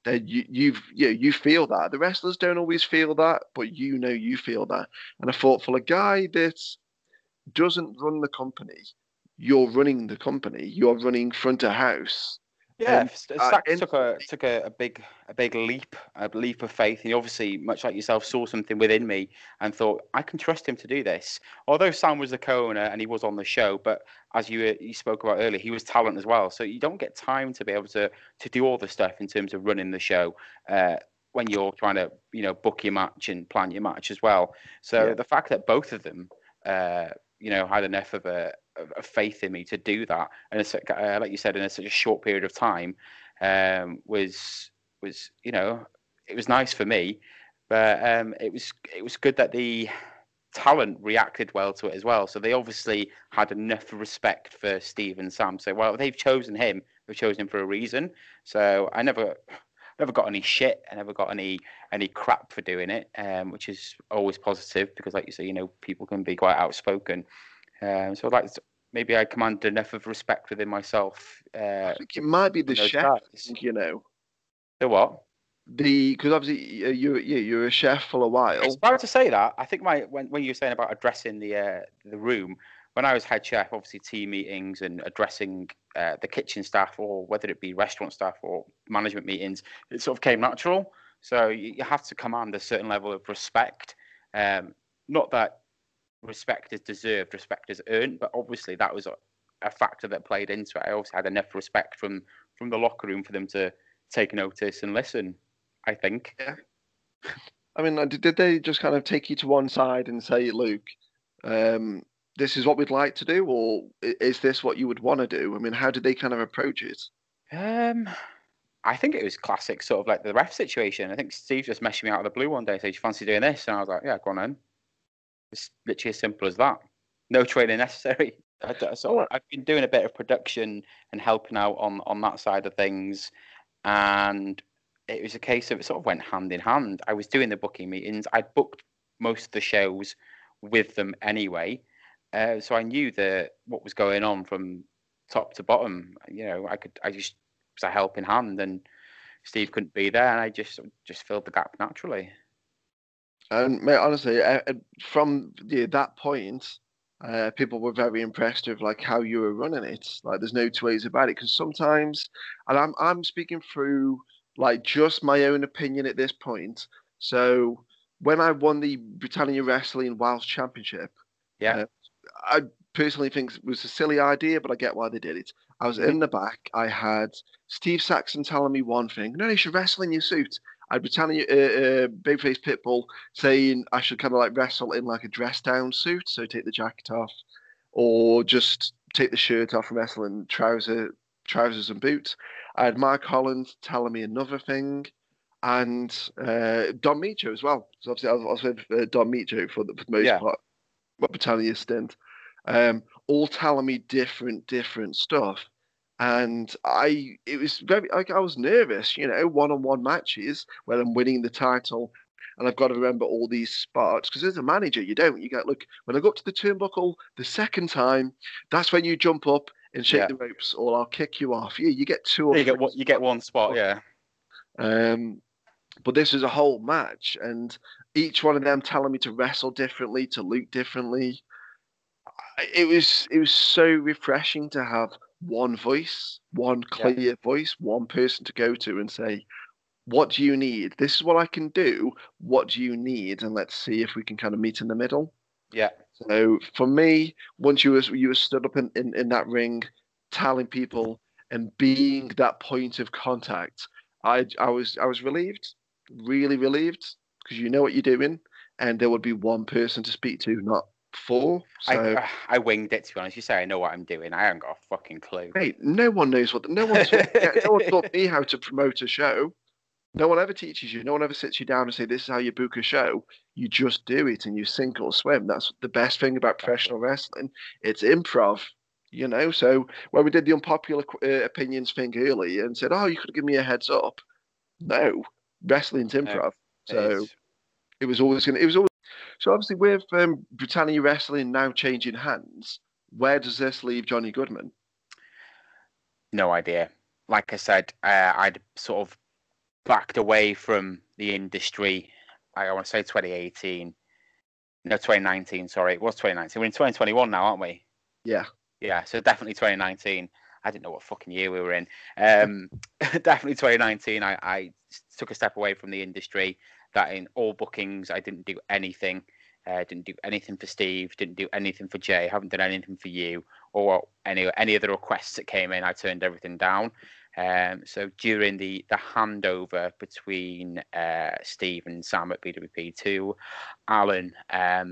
then you feel that. The wrestlers don't always feel that, but you know you feel that. And I thought, for a guy that doesn't run the company, you're running the company. You're running front of house. Yeah, Sack took a big leap of faith. He obviously, much like yourself, saw something within me and thought, I can trust him to do this. Although Sam was the co-owner and he was on the show, but as you spoke about earlier, he was talent as well. So you don't get time to be able to do all the stuff in terms of running the show when you're trying to, you know, book your match and plan your match as well. So the fact that both of them, you know, had enough of a faith in me to do that, and like you said, in such a short period of time, was you know, it was nice for me, but it was good that the talent reacted well to it as well. So they obviously had enough respect for Steve and Sam. So, well, they've chosen him for a reason. So I never got any shit. I never got any crap for doing it, which is always positive, because, like you say, you know, people can be quite outspoken. So I'd like to, maybe I command enough of respect within myself. I think it might be the chef, guys. You know. The what? because obviously you're a chef for a while. I was about to say that. I think when you were saying about addressing the room, when I was head chef, obviously team meetings and addressing the kitchen staff, or whether it be restaurant staff or management meetings, it sort of came natural. So you have to command a certain level of respect. Not that respect is deserved, respect is earned, but obviously that was a factor that played into it. I also had enough respect from the locker room for them to take notice and listen, I think. Yeah. I mean, did they just kind of take you to one side and say, "Luke, this is what we'd like to do," or "Is this what you would want to do"? I mean, how did they kind of approach it? I think it was classic, sort of like the ref situation. I think Steve just messaged me out of the blue one day, said, "You fancy doing this?" And I was like, "Yeah, go on then." It's literally as simple as that. No training necessary. I've been doing a bit of production and helping out on that side of things, and it was a case of it sort of went hand in hand. I was doing the booking meetings. I'd booked most of the shows with them anyway, so I knew what was going on from top to bottom. You know, I just was a helping hand, and Steve couldn't be there, and I just filled the gap naturally. And mate, honestly, from that point, people were very impressed with like how you were running it. Like, there's no two ways about it. Because sometimes, and I'm speaking through like just my own opinion at this point. So when I won the Britannia Wrestling Wales Championship, I personally think it was a silly idea, but I get why they did it. I was in the back. I had Steve Saxon telling me one thing: "No, you should wrestle in your suit." I had Britannia, Bigface Pitbull, saying I should kind of like wrestle in like a dress-down suit, so take the jacket off, or just take the shirt off and wrestle in trousers and boots. I had Mark Holland telling me another thing, and Don Micho as well. So obviously I was with Don Micho for the most part, what Britannia's stint, all telling me different stuff. And it was very, like, I was nervous, you know, one-on-one matches where I'm winning the title and I've got to remember all these spots. Because as a manager, you get, "Look, when I go up to the turnbuckle the second time, that's when you jump up and shake the ropes, or I'll kick you off." Yeah, you get two or three. You get one spot, yeah. But this is a whole match, and each one of them telling me to wrestle differently, to look differently. It was so refreshing to have one voice, one clear voice, one person to go to and say, "What do you need? This is what I can do. What do you need? And let's see if we can kind of meet in the middle." Yeah. So for me, once you were stood up in that ring, telling people and being that point of contact, I was relieved, really relieved, because you know what you're doing, and there would be one person to speak to, not four. So I winged it, to be honest. You say I know what I'm doing, I haven't got a fucking clue. Mate, no one knows what. No one taught me how to promote a show. No one ever teaches you. No one ever sits you down and say, "This is how you book a show." You just do it, and you sink or swim. That's the best thing about professional wrestling. It's improv, you know. So when we did the unpopular opinions thing early and said, "Oh, you could give me a heads up," no, wrestling's improv. So it was always going. It was always. So obviously with Britannia Wrestling now changing hands, where does this leave Johnny Goodman? No idea. Like I said, I'd sort of backed away from the industry. I want to say 2019. Sorry, it was 2019. We're in 2021 now, aren't we? Yeah. Yeah, so definitely 2019. I didn't know what fucking year we were in. Definitely 2019. I took a step away from the industry. That in all bookings, I didn't do anything. Didn't do anything for Steve. Didn't do anything for Jay. Haven't done anything for you or any of the requests that came in. I turned everything down. So during the handover between Steve and Sam at BWP to Alan, I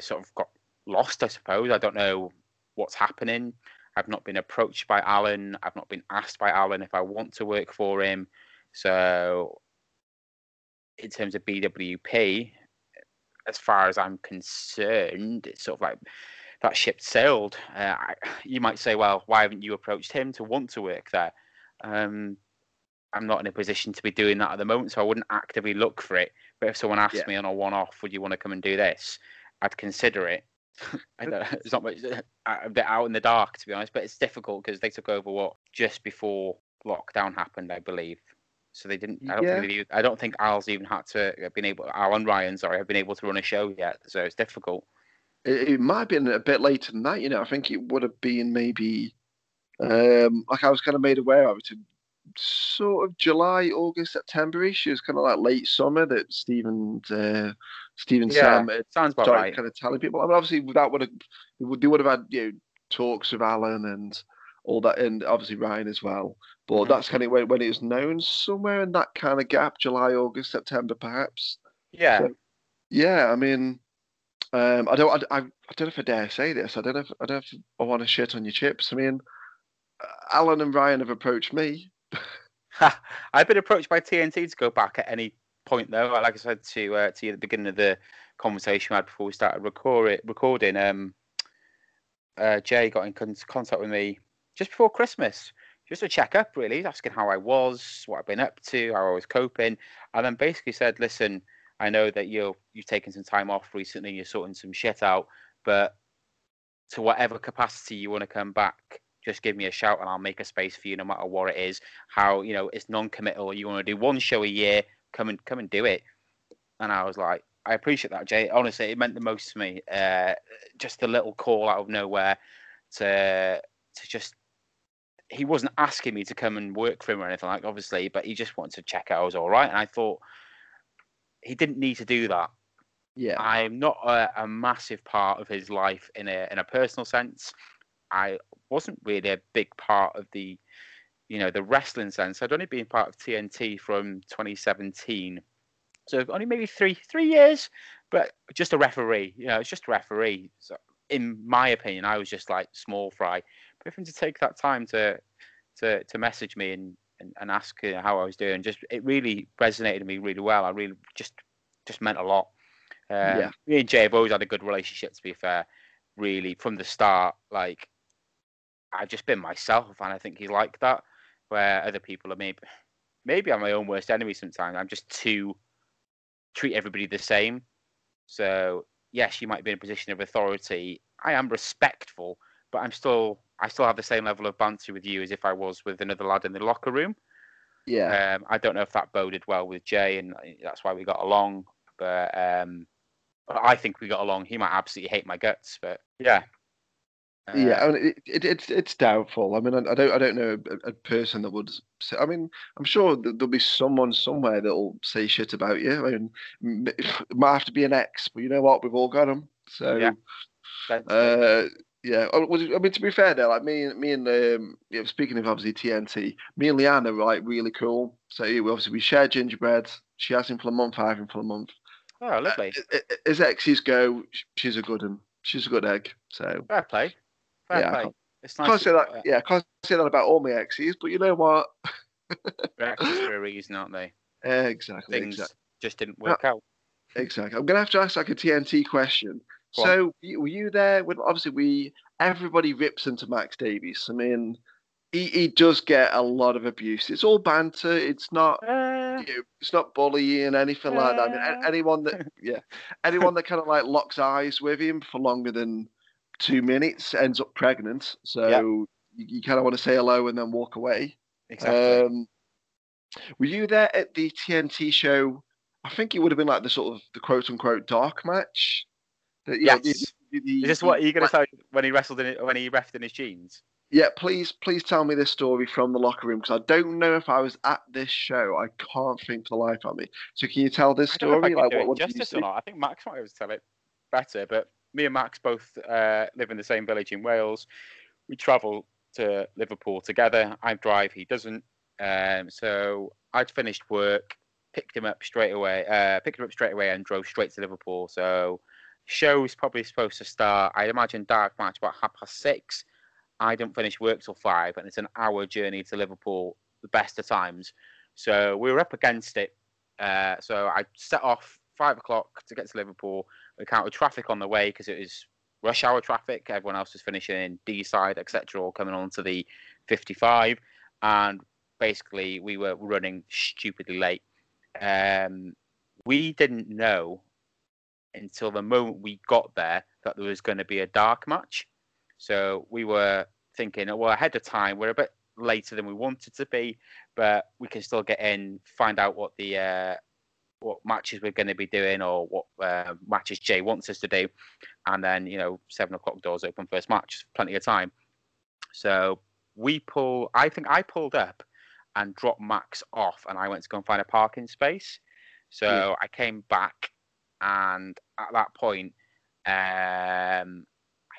sort of got lost, I suppose. I don't know what's happening. I've not been approached by Alan. I've not been asked by Alan if I want to work for him. So in terms of BWP, as far as I'm concerned, it's sort of like that ship sailed. You might say, "Well, why haven't you approached him to want to work there?" I'm not in a position to be doing that at the moment, so I wouldn't actively look for it. But if someone asked me on a one-off, "Would you want to come and do this?" I'd consider it. I don't know, it's not much. I'm a bit out in the dark, to be honest, but it's difficult because they took over just before lockdown happened, I believe. So they didn't. I don't think Al's even had to have been able. Al and Ryan, sorry, have been able to run a show yet. So it's difficult. It might have been a bit later than that. You know, I think it would have been maybe. Like I was kind of made aware of it in sort of July, August, September-ish. It was kind of like late summer that Steve and Sam sounds about right. Kind of telling people. I mean, obviously, they would have had talks with Alan and all that, and obviously Ryan as well. But that's kind of when it was known, somewhere in that kind of gap, July, August, September, perhaps. Yeah. So, yeah, I mean, I don't know if I dare say this. I don't know if I want to shit on your chips. I mean, Alan and Ryan have approached me. I've been approached by TNT to go back at any point, though. Like I said to you at the beginning of the conversation we had before we started recording, Jay got in contact with me just before Christmas, just a check-up, really, asking how I was, what I've been up to, how I was coping, and then basically said, listen, I know that you've taken some time off recently, you're sorting some shit out, but to whatever capacity you want to come back, just give me a shout and I'll make a space for you, no matter what it is. How, it's non-committal. You want to do one show a year, come and do it. And I was like, I appreciate that, Jay. Honestly, it meant the most to me. Just a little call out of nowhere to just, he wasn't asking me to come and work for him or anything like, obviously, but he just wanted to check out I was all right. And I thought he didn't need to do that. Yeah, I'm not a massive part of his life in a personal sense. I wasn't really a big part of the, the wrestling sense. I'd only been part of TNT from 2017, so only maybe three years. But just a referee, it's just a referee. So in my opinion, I was just like small fry. But for him to take that time to message me and ask how I was doing, just it really resonated with me really well. I really just meant a lot. Me and Jay have always had a good relationship, to be fair. Really, from the start, like. I've just been myself, and I think he's like that, where other people are maybe I'm my own worst enemy sometimes. I'm just too treat everybody the same. So yes, you might be in a position of authority. I am respectful, but I still have the same level of banter with you as if I was with another lad in the locker room. Yeah. I don't know if that boded well with Jay, and that's why we got along. But I think we got along. He might absolutely hate my guts, but yeah. I mean, it's doubtful. I mean, I don't know a person that would say, I mean, I'm sure there'll be someone somewhere that'll say shit about you. I mean, it might have to be an ex, but you know what? We've all got them. So, I mean, to be fair, though, like me and speaking of obviously TNT, me and Leanne are like really cool. So obviously we share gingerbread. She has him for a month. I have him for a month. Oh, lovely. As exes go, she's a good one. She's a good egg. So fair play. Fair play. It's nice. Can't say that about all my exes, but you know what? They're exes for a reason, aren't they? Exactly. Things just didn't work out. Exactly. I'm gonna have to ask like a TNT question. Go so on. Were you there? When obviously everybody rips into Max Davies. I mean, he does get a lot of abuse. It's all banter. It's not. It's not bullying, anything like that. I mean, anyone that kind of like locks eyes with him for longer than 2 minutes ends up pregnant. So you kind of want to say hello and then walk away. Exactly. Were you there at the TNT show? I think it would have been like the sort of the quote unquote dark match. Is this what you're going to tell when he wrestled when he refed in his jeans? Yeah, please tell me this story from the locker room, because I don't know if I was at this show. I can't think for the life of me. So can you tell this story? What justice or not? I think Max might have tell it better, but me and Max both live in the same village in Wales. We travel to Liverpool together. I drive, he doesn't. So I'd finished work, picked him up straight away and drove straight to Liverpool. So show is probably supposed to start, I'd imagine dark match about 6:30. I didn't finish work till 5:00, and it's an hour journey to Liverpool, the best of times. So we were up against it. So I set off 5:00 to get to Liverpool. We counted traffic on the way because it was rush hour traffic. Everyone else was finishing in D-side, etc., all coming on to the 55. And basically, we were running stupidly late. We didn't know until the moment we got there that there was going to be a dark match. So we were thinking, well, ahead of time, we're a bit later than we wanted to be, but we can still get in, find out what the what matches we're going to be doing, or what matches Jay wants us to do, and then, you know, 7 o'clock doors open, first match, plenty of time. So we pull. I think I pulled up and dropped Max off, and I went to go and find a parking space. So I came back, and at that point, I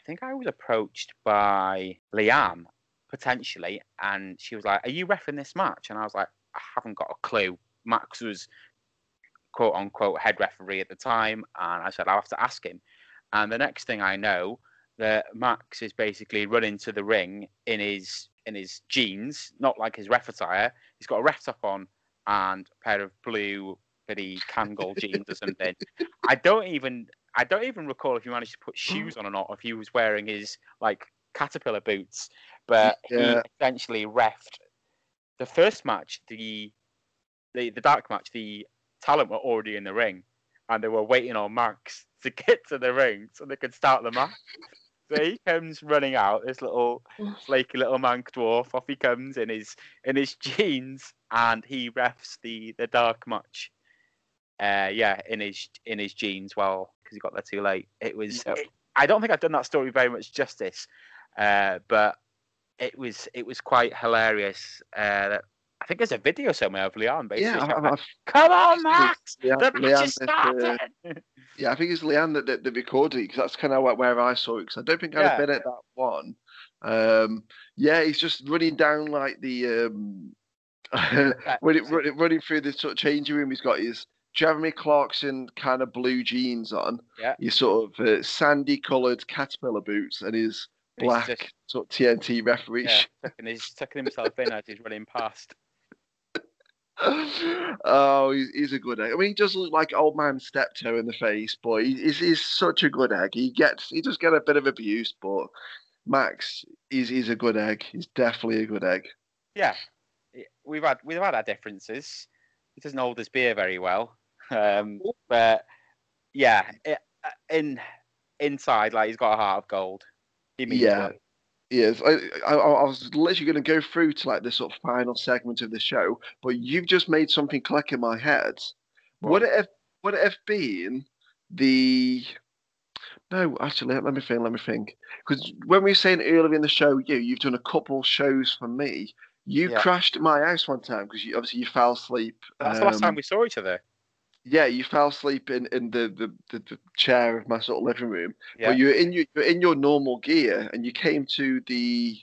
think I was approached by Leanne potentially, and she was like, "Are you reffing this match?" And I was like, "I haven't got a clue." Max was quote unquote head referee at the time, and I said, "I'll have to ask him." And the next thing I know, that Max is basically running to the ring in his jeans, not like his ref attire. He's got a ref top on and a pair of blue bloody Kangol jeans or something. I don't even recall if he managed to put shoes on or not, if he was wearing his like caterpillar boots. But he essentially refed the first match, the dark match. The talent were already in the ring, and they were waiting on Max to get to the ring so they could start the match. So he comes running out, this little flaky little man dwarf. Off he comes in his jeans, and he refs the dark match. In his jeans, well, because he got there too late. It was. I don't think I've done that story very much justice, but it was quite hilarious. I think there's a video somewhere of Leanne, basically. Yeah, come on, Max! The match is starting! Yeah, I think it's Leanne that recorded it, because that's kind of where I saw it, because I don't think I'd have been at that one. He's just running down like the... running through this sort of changing room, he's got his Jeremy Clarkson kind of blue jeans on, his sort of sandy-coloured caterpillar boots, and his black sort of TNT referee. Yeah, and he's tucking himself in as he's running past. Oh, he's a good egg. I mean, he does look like old man Steptoe in the face, but he's such a good egg. He does get a bit of abuse, but Max he's a good egg. He's definitely a good egg. Yeah, we've had our differences. He doesn't hold his beer very well, but yeah, inside, like, he's got a heart of gold. He means well. Yes, I was literally going to go through to like this sort of final segment of the show, but you've just made something click in my head. Right. Would it have been the? No, actually, let me think. Because when we were saying earlier in the show, you've done a couple shows for me. You crashed at my house one time because you fell asleep. That's the last time we saw each other. Yeah, you fell asleep in the chair of my sort of living room. Yeah. But you were in your normal gear, and you came to the...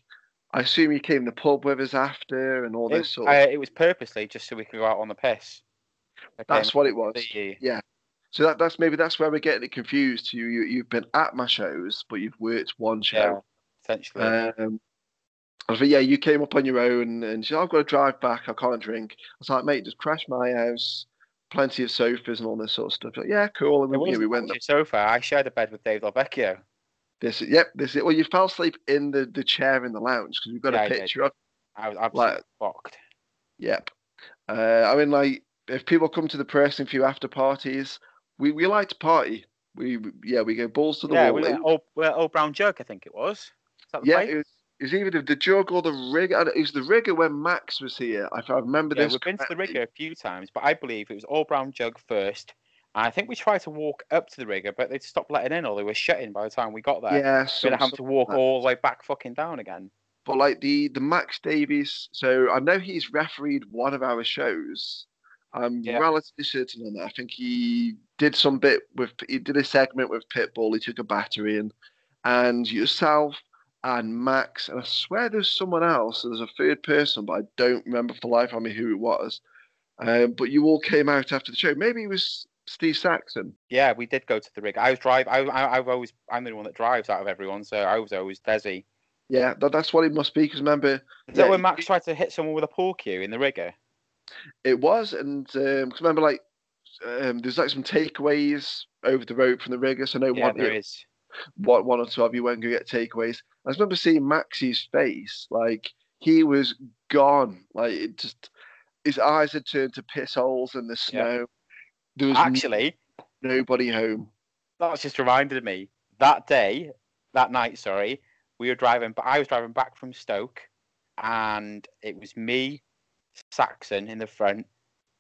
I assume you came to the pub with us after and all this sort of... it was purposely just so we could go out on the piss. That's what it was. Yeah. So that's where we're getting it confused. You've been at my shows, but you've worked one show. Yeah, essentially. You came up on your own, and she said, I've got to drive back, I can't drink. I was like, mate, just crash my house. Plenty of sofas and all this sort of stuff. Like, yeah, cool. And we went there. Sofa. I shared a bed with Dave Delvecchio. This is it. Well, you fell asleep in the chair in the lounge because we've got a picture of. I was absolutely fucked. Yep. I mean, like, if people come to the Press and View after parties, we like to party. We go balls to the wall. Yeah, Old Brown Jug, I think it was. Is that the place? It was either the Jug or the Rigger. It was the Rigger when Max was here. I remember this. We've been to the Rigger a few times, but I believe it was All Brown Jug first. And I think we tried to walk up to the Rigger, but they'd stopped letting in, or they were shutting by the time we got there. Yeah, so we'd have to walk all the way back fucking down again. But like the Max Davies, so I know he's refereed one of our shows. I'm relatively certain on that. I think he did a segment with Pitbull. He took a battery in, and yourself. And Max, and I swear there's someone else, there's a third person, but I don't remember for life on me who it was. But you all came out after the show. Maybe it was Steve Saxon. Yeah, we did go to the rig. I'm the one that drives out of everyone, so I was always Desi. Yeah, that's what it must be, because remember... Is that when Max tried to hit someone with a pool cue in the rigger? It was, and because remember, like, there's like some takeaways over the road from the rigger, so no one... Yeah, there is. One or two of you went and go get takeaways. I remember seeing Maxie's face, like he was gone, like it just his eyes had turned to piss holes in the snow. Yeah. There was actually nobody home. That's just reminded me that night. Sorry, I was driving back from Stoke, and it was me, Saxon in the front,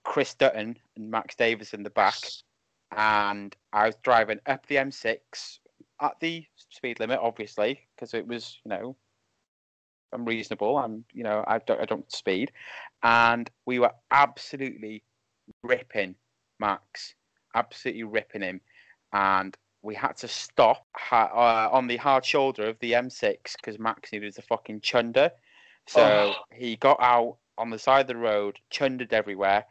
Chris Dutton and Max Davies in the back, and I was driving up the M6 at the speed limit, obviously, because it was, you know, I'm reasonable. I'm, you know, I don't speed, and we were absolutely ripping Max, absolutely ripping him, and we had to stop on the hard shoulder of the M6 because Max needed a fucking chunder. So he got out on the side of the road, chundered everywhere,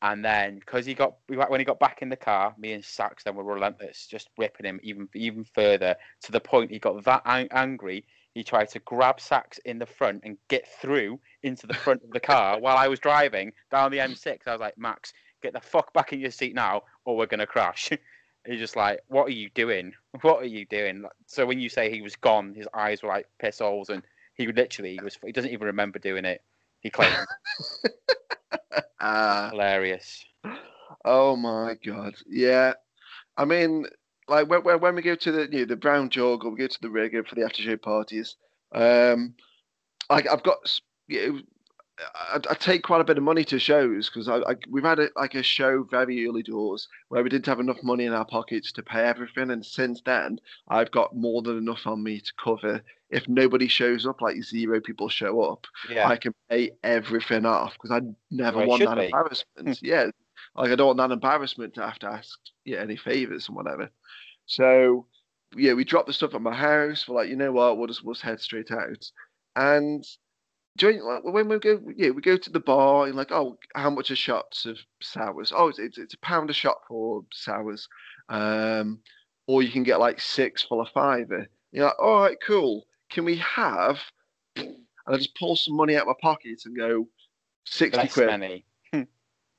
and then because when he got back in the car, me and Sax then were relentless, just ripping him even further, to the point he got that angry. He tried to grab Sax in the front and get through into the front of the car while I was driving down the M6. I was like, Max, get the fuck back in your seat now, or we're gonna crash. He's just like, what are you doing? What are you doing? So when you say he was gone, his eyes were like piss holes, and he doesn't even remember doing it. He claimed. Hilarious. Oh my God. Yeah. I mean, like when we go to the Brown Jog, or we go to the Rigger for the after show parties, I take quite a bit of money to shows because we've had a show very early doors where we didn't have enough money in our pockets to pay everything, and since then I've got more than enough on me to cover. If nobody shows up, like zero people show up, yeah. I can pay everything off because I never want that embarrassment. Yeah, like I don't want that embarrassment to have to ask any favors and whatever. So yeah, we dropped the stuff at my house. We're like, you know what? We'll just head straight out. And when we go to the bar, and like, oh, how much are shots of sours? Oh, it's £1 a shot for sours, or you can get like 6 for a £5. You're like, all right, cool. Can we have? And I just pull some money out of my pocket and go, 60 quid.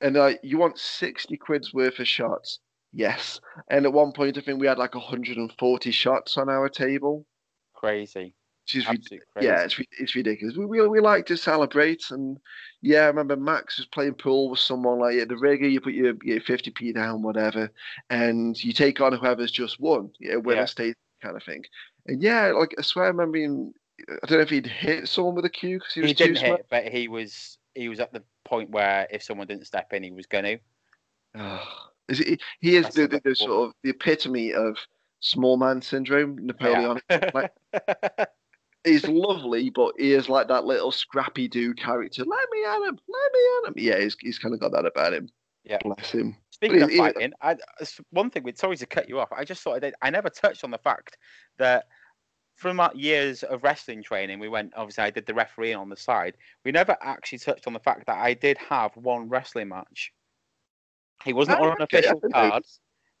And like, you want 60 quid's worth of shots? Yes. And at one point, I think we had like 140 shots on our table. Crazy. It's ridiculous. We like to celebrate, and yeah, I remember Max was playing pool with someone like at the Rigger. You put your 50p down, whatever, and you take on whoever's just won, winner stays kind of thing. And yeah, like I swear, I remember I don't know if he'd hit someone with a cue because he didn't hit, but he was at the point where if someone didn't step in, he was going to. He is the sort of the epitome of small man syndrome, Napoleonic. Yeah. He's lovely, but he is like that little scrappy do character. Let me at him. Yeah, he's kind of got that about him. Yeah, bless him. Speaking of fighting, one thing. Sorry to cut you off. I just thought I never touched on the fact that from our years of wrestling training, obviously I did the refereeing on the side. We never actually touched on the fact that I did have one wrestling match. He wasn't on an official card.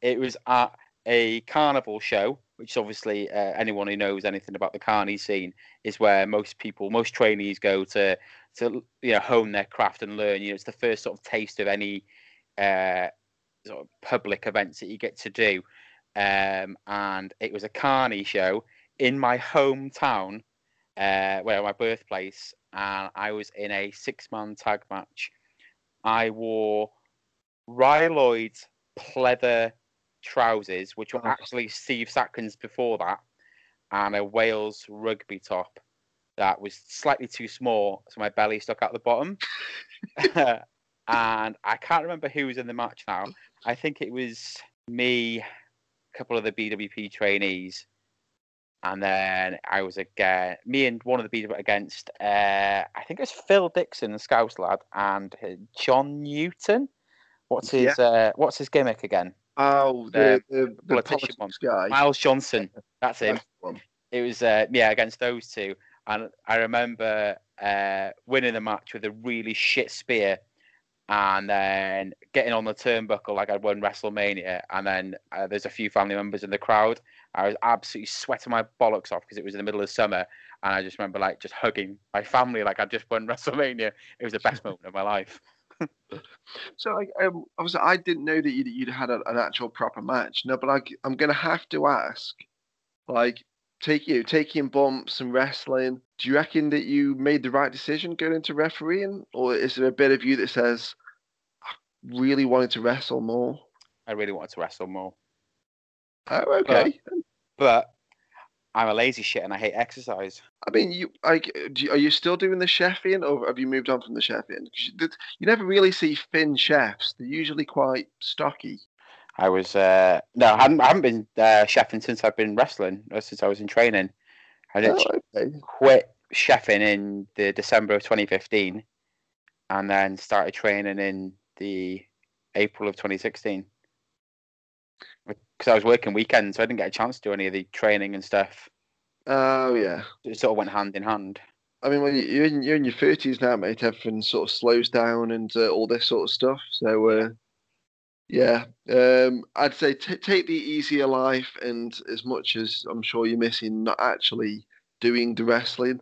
It was at a carnival show, which obviously anyone who knows anything about the carny scene is where most trainees go to hone their craft and learn. It's the first sort of taste of any sort of public events that you get to do. And it was a carny show in my hometown, my birthplace, and I was in a 6-man tag match. I wore Ry Lloyd's pleather trousers, which were actually Steve Saxon's before that, and a Wales rugby top that was slightly too small, so my belly stuck out the bottom. And I can't remember who was in the match now. I think it was me, a couple of the BWP trainees, and then I was again me and one of the BWP against I think it was Phil Dixon, the Scouse lad, and John Newton. What's his gimmick again? Oh, the politician one. Guy. Miles Johnson. That's him. It was, against those two. And I remember winning the match with a really shit spear and then getting on the turnbuckle like I'd won WrestleMania. And then there's a few family members in the crowd. I was absolutely sweating my bollocks off because it was in the middle of summer. And I just remember like just hugging my family like I'd just won WrestleMania. It was the best moment of my life. So obviously I didn't know that you'd had an actual proper match. No, but I'm going to have to ask, like, taking bumps and wrestling, do you reckon that you made the right decision going into refereeing? Or is there a bit of you that says, I really wanted to wrestle more? I really wanted to wrestle more. Oh, okay. But I'm a lazy shit and I hate exercise. I mean, are you still doing the chefing, or have you moved on from the chefing? You never really see thin chefs. They're usually quite stocky. I was, no, I haven't been chefing since I've been wrestling, or since I was in training. I didn't quit chefing in the December of 2015 and then started training in the April of 2016. Because I was working weekends, so I didn't get a chance to do any of the training and stuff. Oh, yeah. It sort of went hand in hand. I mean, when you're in your 30s now, mate, everything sort of slows down and all this sort of stuff. So, yeah, I'd say take the easier life, and as much as I'm sure you're missing not actually doing the wrestling.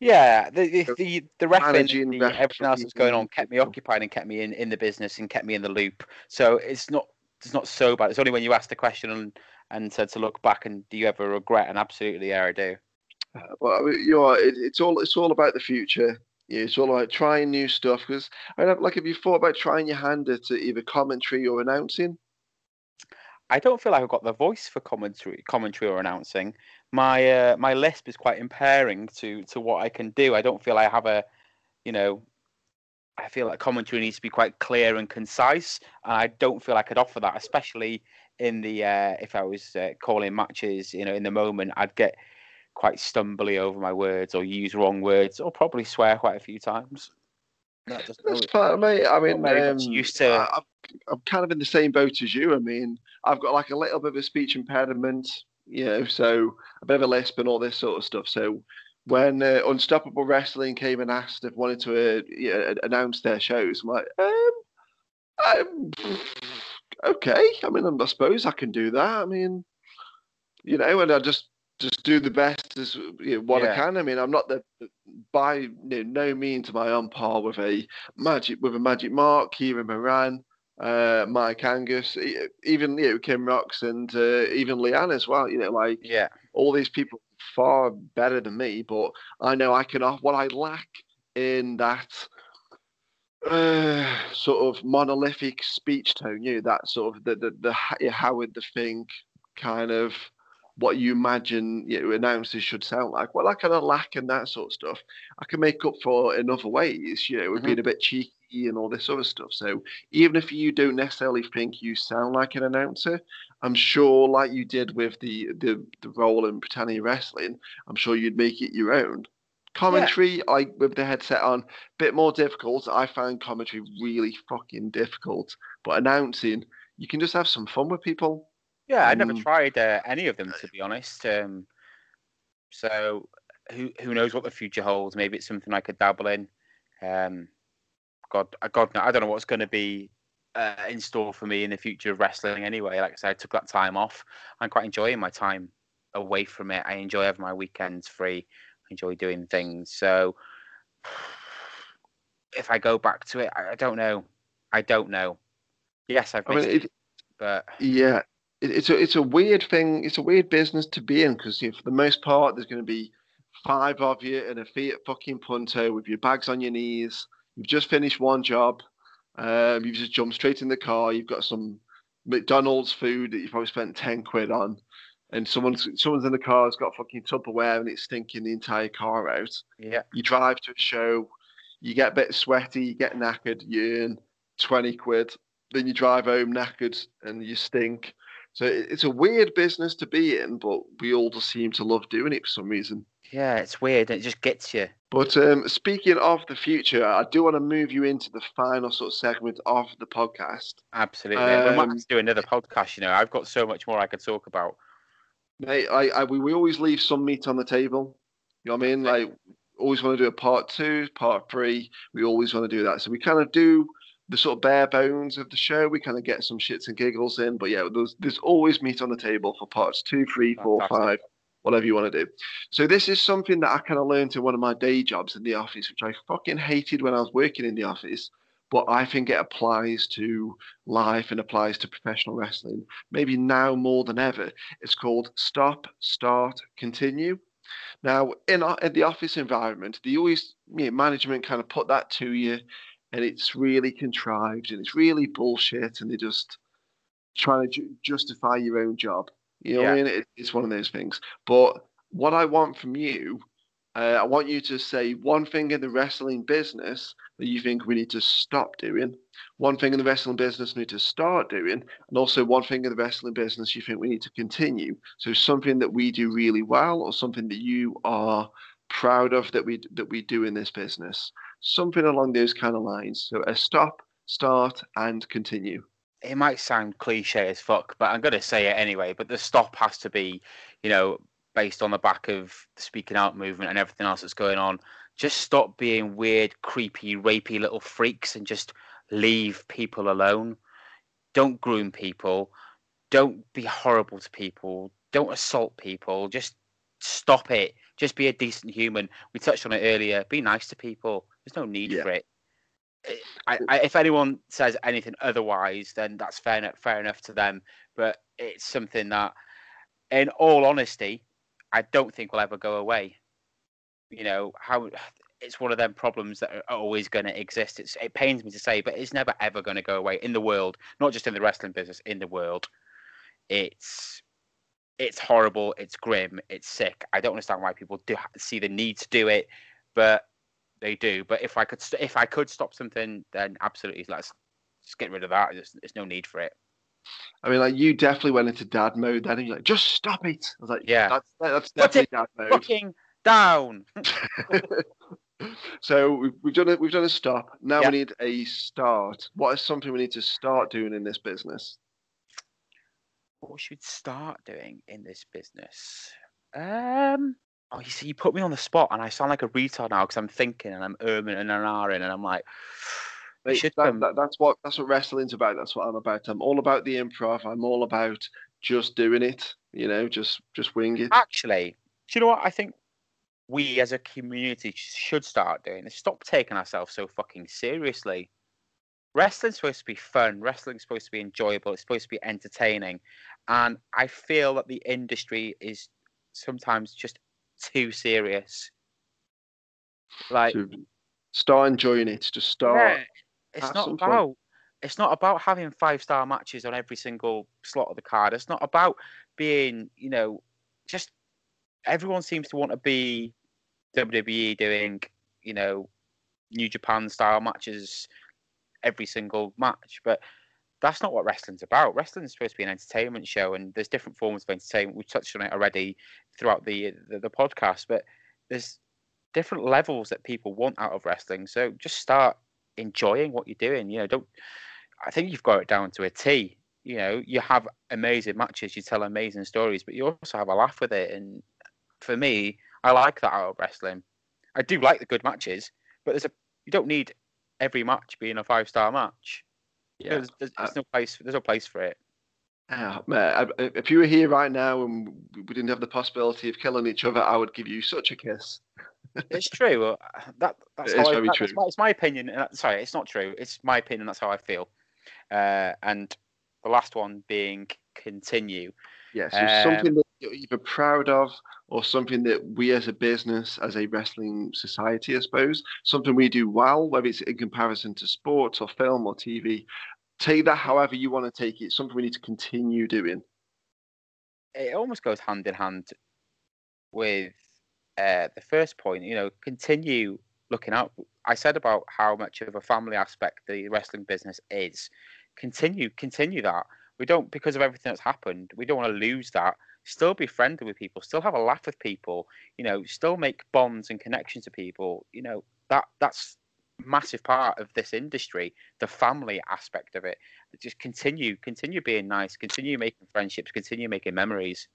Yeah, the wrestling, everything else that's going on kept me occupied and kept me in the business and kept me in the loop. So it's not so bad. It's only when you asked the question and said to look back and do you ever regret? And absolutely, yeah, I do. Well, I mean, it's all about the future. Yeah, it's all about trying new stuff. Because I mean, like, have you thought about trying your hand at either commentary or announcing? I don't feel like I've got the voice for commentary or announcing. My my lisp is quite impairing to what I can do. I don't feel I have a, you know, I feel like commentary needs to be quite clear and concise. And I don't feel I could offer that, especially in the if I was calling matches, you know, in the moment, I'd get quite stumbly over my words or use wrong words or probably swear quite a few times. That's part of me. I mean, I'm kind of in the same boat as you. I mean, I've got like a little bit of a speech impediment, you know, so a bit of a lisp and all this sort of stuff. So when Unstoppable Wrestling came and asked if wanted to announce their shows, I'm like, okay. I mean, I suppose I can do that. I mean, you know, and I just do the best as what I can. I mean, I'm not no means am I on par with a Magic Mark, Kieran Moran, Mike Angus, even Kim Rocks, and even Leanne as well. You know, like all these people far better than me, but I know I can offer what I lack in that sort of monolithic speech tone. You know, that sort of the Howard the Fink kind of. What you imagine announcers should sound like. Well, I kind of lack in that sort of stuff. I can make up for in other ways, being a bit cheeky and all this other stuff. So even if you don't necessarily think you sound like an announcer, I'm sure, like you did with the role in Britannia Wrestling, I'm sure you'd make it your own. Commentary, like with the headset on, a bit more difficult. I find commentary really fucking difficult. But announcing, you can just have some fun with people. Yeah, I never tried any of them, to be honest. So who knows what the future holds? Maybe it's something I could dabble in. God, I don't know what's going to be in store for me in the future of wrestling anyway. Like I said, I took that time off. I'm quite enjoying my time away from it. I enjoy having my weekends free. I enjoy doing things. So if I go back to it, I don't know. Yes, I've missed it, but... Yeah. It's a weird thing. It's a weird business to be in because for the most part, there's going to be five of you in a Fiat fucking Punto with your bags on your knees. You've just finished one job. You've just jumped straight in the car. You've got some McDonald's food that you've probably spent 10 quid on. And someone's in the car has got fucking Tupperware and it's stinking the entire car out. Yeah. You drive to a show. You get a bit sweaty. You get knackered. You earn 20 quid. Then you drive home knackered and you stink. So it's a weird business to be in, but we all just seem to love doing it for some reason. Yeah, it's weird. It just gets you. But speaking of the future, I do want to move you into the final sort of segment of the podcast. Absolutely. We might have to do another podcast, I've got so much more I could talk about. Mate, we always leave some meat on the table. You know what I mean? Like, always want to do a part two, part three. We always want to do that. So we kind of do... the sort of bare bones of the show, we kind of get some shits and giggles in, but yeah, there's always meat on the table for parts 2, 3, 4, Fantastic. 5, whatever you want to do. So this is something that I kind of learned in one of my day jobs in the office, which I fucking hated when I was working in the office, but I think it applies to life and applies to professional wrestling, maybe now more than ever. It's called stop, start, continue. Now, in the office environment, the management kind of put that to you. And it's really contrived and it's really bullshit and they're just trying to justify your own job. You know what I mean? It's one of those things. But what I want from you, I want you to say one thing in the wrestling business that you think we need to stop doing, one thing in the wrestling business we need to start doing, and also one thing in the wrestling business you think we need to continue. So something that we do really well, or something that you are proud of that we do in this business. Something along those kind of lines. So a stop, start, and continue. It might sound cliche as fuck, but I'm going to say it anyway. But the stop has to be, you know, based on the back of the speaking out movement and everything else that's going on. Just stop being weird, creepy, rapey little freaks and just leave people alone. Don't groom people. Don't be horrible to people. Don't assault people. Just stop it. Just be a decent human. We touched on it earlier. Be nice to people. There's no need for it. If anyone says anything otherwise, then that's fair enough to them. But it's something that, in all honesty, I don't think will ever go away. You know, how it's one of them problems that are always going to exist. It pains me to say, but it's never, ever going to go away in the world, not just in the wrestling business, in the world. It's horrible. It's grim. It's sick. I don't understand why people do see the need to do it, but they do. But if I could stop something, then absolutely, let's just get rid of that. There's no need for it. I mean, like, you definitely went into dad mode then, and you're like, just stop it. I was like, yeah, that's definitely dad mode. Fucking down. So we've done a stop. Now we need a start. What is something we need to start doing in this business? What should start doing in this business? Oh, you see, you put me on the spot, and I sound like a retard now because I'm thinking and I'm and an ahhing, and I'm like, that's what wrestling's about. That's what I'm about. I'm all about the improv. I'm all about just doing it. You know, just wing it. Actually, do you know what I think? We as a community should start doing is stop taking ourselves so fucking seriously. Wrestling's supposed to be fun. Wrestling's supposed to be enjoyable. It's supposed to be entertaining. And I feel that the industry is sometimes just too serious. Like, so start enjoying it. Just start. Yeah, it's not about having 5-star matches on every single slot of the card. It's not about being, you know, just everyone seems to want to be WWE doing, you know, New Japan style matches every single match, but that's not what wrestling's about. Wrestling's supposed to be an entertainment show, and there's different forms of entertainment. We've touched on it already throughout the podcast, but there's different levels that people want out of wrestling. So just start enjoying what you're doing. You know, I think you've got it down to a T. You know, you have amazing matches, you tell amazing stories, but you also have a laugh with it. And for me, I like that out of wrestling. I do like the good matches, but you don't need every match being a 5-star match. Yeah, there's no place. There's no place for it. Man, if you were here right now and we didn't have the possibility of killing each other, I would give you such a kiss. It's true. That's very true. It's my opinion. Sorry, it's not true. It's my opinion. That's how I feel. And the last one being continue. Yes, yeah, so something that you're either proud of, or something that we as a business, as a wrestling society, I suppose, something we do well, whether it's in comparison to sports or film or TV. Take that however you want to take it. Something we need to continue doing. It almost goes hand in hand with the first point. You know, continue looking out. I said about how much of a family aspect the wrestling business is. Continue that. We don't, because of everything that's happened, we don't want to lose that. Still be friendly with people. Still have a laugh with people. You know, still make bonds and connections to people. You know, that's a massive part of this industry, the family aspect of it. Just continue being nice. Continue making friendships. Continue making memories.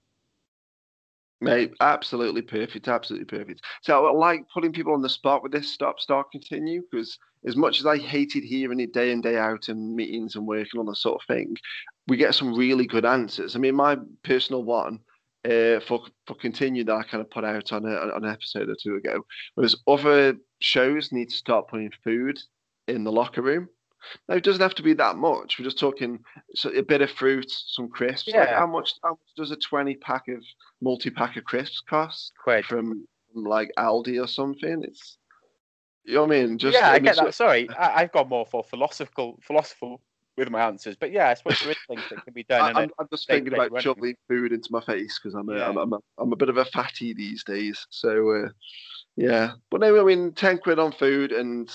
Mate, absolutely perfect. Absolutely perfect. So I like putting people on the spot with this stop, start, continue, because as much as I hated hearing it day in, day out in meetings and working on that sort of thing, we get some really good answers. I mean, my personal one for continue that I kind of put out on an episode or two ago was other shows need to start putting food in the locker room. Now, it doesn't have to be that much. We're just talking a bit of fruit, some crisps. Yeah. Like, how much does a 20-pack of multi-pack of crisps cost? Quid. From like Aldi or something? It's, you know what I mean? I get that. Sorry, I've got more for philosophical with my answers. But yeah, I suppose there is things that can be done. I'm just thinking about shoving food into my face because I'm a bit of a fatty these days. So yeah, but no, I mean, 10 quid on food and.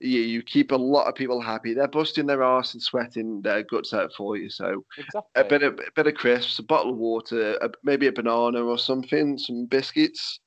Yeah, you keep a lot of people happy. They're busting their arse and sweating their guts out for you. So exactly. a bit of crisps, a bottle of water, maybe a banana or something, some biscuits.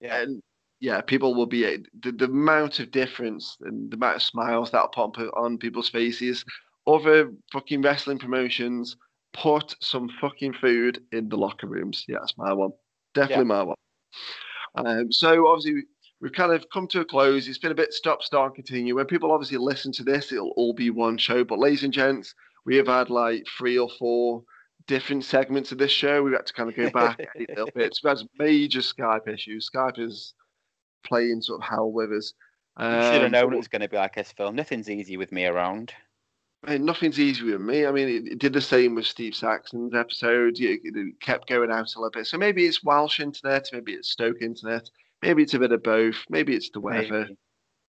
Yeah. And yeah, people will be the amount of difference and the amount of smiles that'll pop on people's faces. Other fucking wrestling promotions put some fucking food in the locker rooms. Yeah, that's my one. Definitely my one. So obviously, we've kind of come to a close. It's been a bit stop, start, continue. When people obviously listen to this, it'll all be one show. But ladies and gents, we have had like 3 or 4 different segments of this show. We've had to kind of go back a little bit. We've had major Skype issues. Skype is playing sort of hell with us. You should have known it was going to be like this, Phil. Nothing's easy with me around. Nothing's easy with me. I mean, it did the same with Steve Saxon's episode. It kept going out a little bit. So maybe it's Welsh internet. Maybe it's Stoke internet. Maybe it's a bit of both. Maybe it's the weather. Maybe.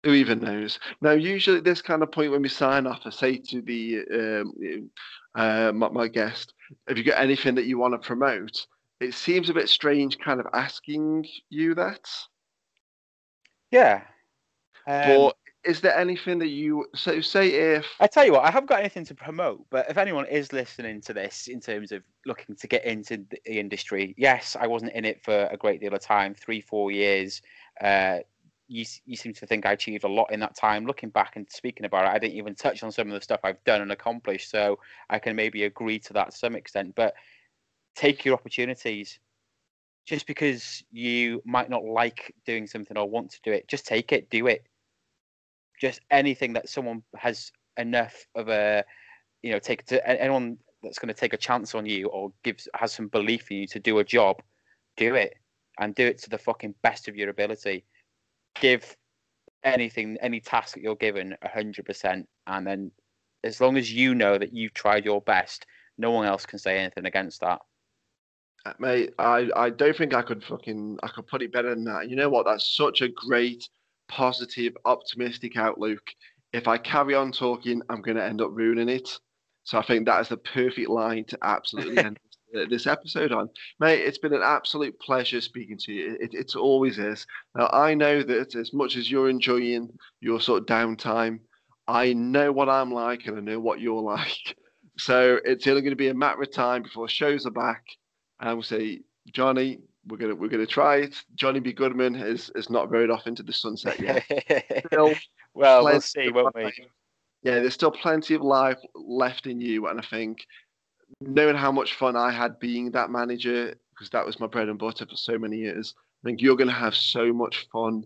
Who even knows? Now, usually at this kind of point when we sign off, I say to my guest, have you got anything that you want to promote? It seems a bit strange kind of asking you that. Yeah. But is there anything that you... So say if... I tell you what, I haven't got anything to promote, but if anyone is listening to this in terms of looking to get into the industry, yes, I wasn't in it for a great deal of time, 3-4 years. You seem to think I achieved a lot in that time. Looking back and speaking about it, I didn't even touch on some of the stuff I've done and accomplished, so I can maybe agree to that to some extent, but take your opportunities. Just because you might not like doing something or want to do it, just take it, do it. Just anything that someone has enough of a, you know, take to anyone that's going to take a chance on you or has some belief in you to do a job, do it and do it to the fucking best of your ability. Give anything, any task that you're given 100%. And then as long as you know that you've tried your best, no one else can say anything against that. Mate, I don't think I could put it better than that. You know what? That's such a great, positive, optimistic outlook. If I carry on talking, I'm going to end up ruining it. So I think that is the perfect line to absolutely end this episode on. Mate, it's been an absolute pleasure speaking to you. It always is. Now, I know that as much as you're enjoying your sort of downtime, I know what I'm like and I know what you're like. So it's only going to be a matter of time before shows are back. And we'll say, Johnny, we're gonna try it. Johnny B. Goodman is not rode off into the sunset yet. Well, we'll see, won't we? Yeah, there's still plenty of life left in you, and I think knowing how much fun I had being that manager, because that was my bread and butter for so many years, I think you're gonna have so much fun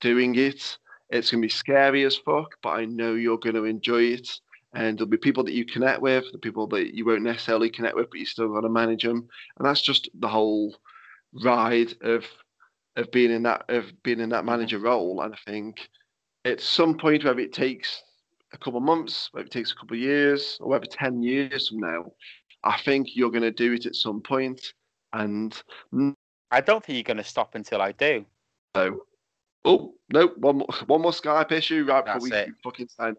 doing it. It's gonna be scary as fuck, but I know you're gonna enjoy it. And there'll be people that you connect with, the people that you won't necessarily connect with, but you still got to manage them. And that's just the whole ride of being in that manager role. And I think at some point, whether it takes a couple of months, whether it takes a couple of years, or whether 10 years from now, I think you're going to do it at some point. And I don't think you're going to stop until I do. So, oh no, one more Skype issue right before we fucking sign.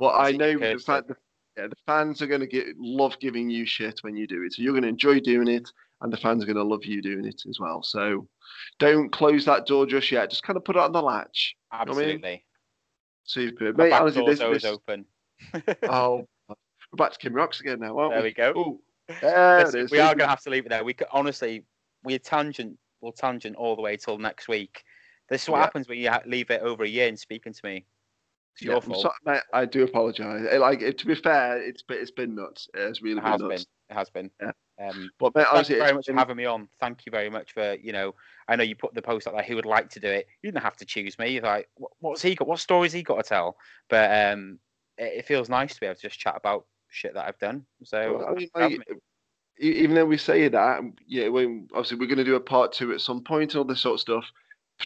Well, I know the fans are going to love giving you shit when you do it. So you're going to enjoy doing it, and the fans are going to love you doing it as well. So don't close that door just yet. Just kind of put it on the latch. Absolutely. You know I mean? Super. Mate, honestly, this is open. Oh, we're back to Kim Rocks again now, aren't we? There we go. Ooh, there it is. We are going to have to leave it there. We could, honestly, we'll tangent all the way till next week. This is what happens when you leave it over a year and speaking to me. Yeah, sorry, mate, I do apologise. To be fair, it's been nuts. It's really been nuts. It has been. Yeah. But mate, thank you very much for having me on. Thank you very much for, you know, I know you put the post out there. Who would like to do it? You didn't have to choose me. You're like, what's he got? What stories he got to tell? But it feels nice to be able to just chat about shit that I've done. So well, I mean, even though we say that, yeah, obviously we're going to do a part 2 at some point and all this sort of stuff.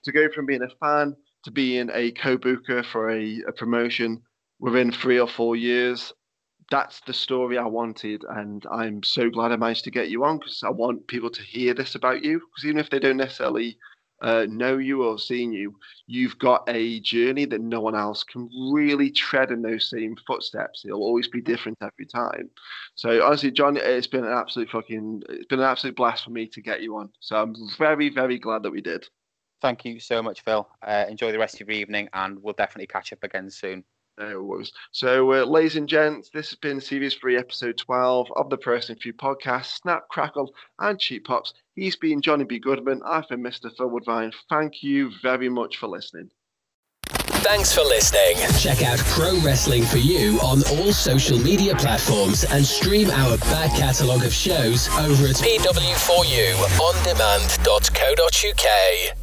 To go from being a fan to being a co-booker for a promotion within 3 or 4 years. That's the story I wanted. And I'm so glad I managed to get you on because I want people to hear this about you. Because even if they don't necessarily know you or seen you, you've got a journey that no one else can really tread in those same footsteps. It'll always be different every time. So honestly, John, it's been an absolute blast for me to get you on. So I'm very, very glad that we did. Thank you so much, Phil. Enjoy the rest of your evening, and we'll definitely catch up again soon. No worries. So, ladies and gents, this has been Series 3, Episode 12 of the Press and View podcast, Snap, Crackle and Cheap Pops. He's been Johnny B. Goodman. I've been Mr. Phil Woodvine. Thank you very much for listening. Thanks for listening. Check out Pro Wrestling For You on all social media platforms and stream our back catalogue of shows over at pw4uondemand.co.uk.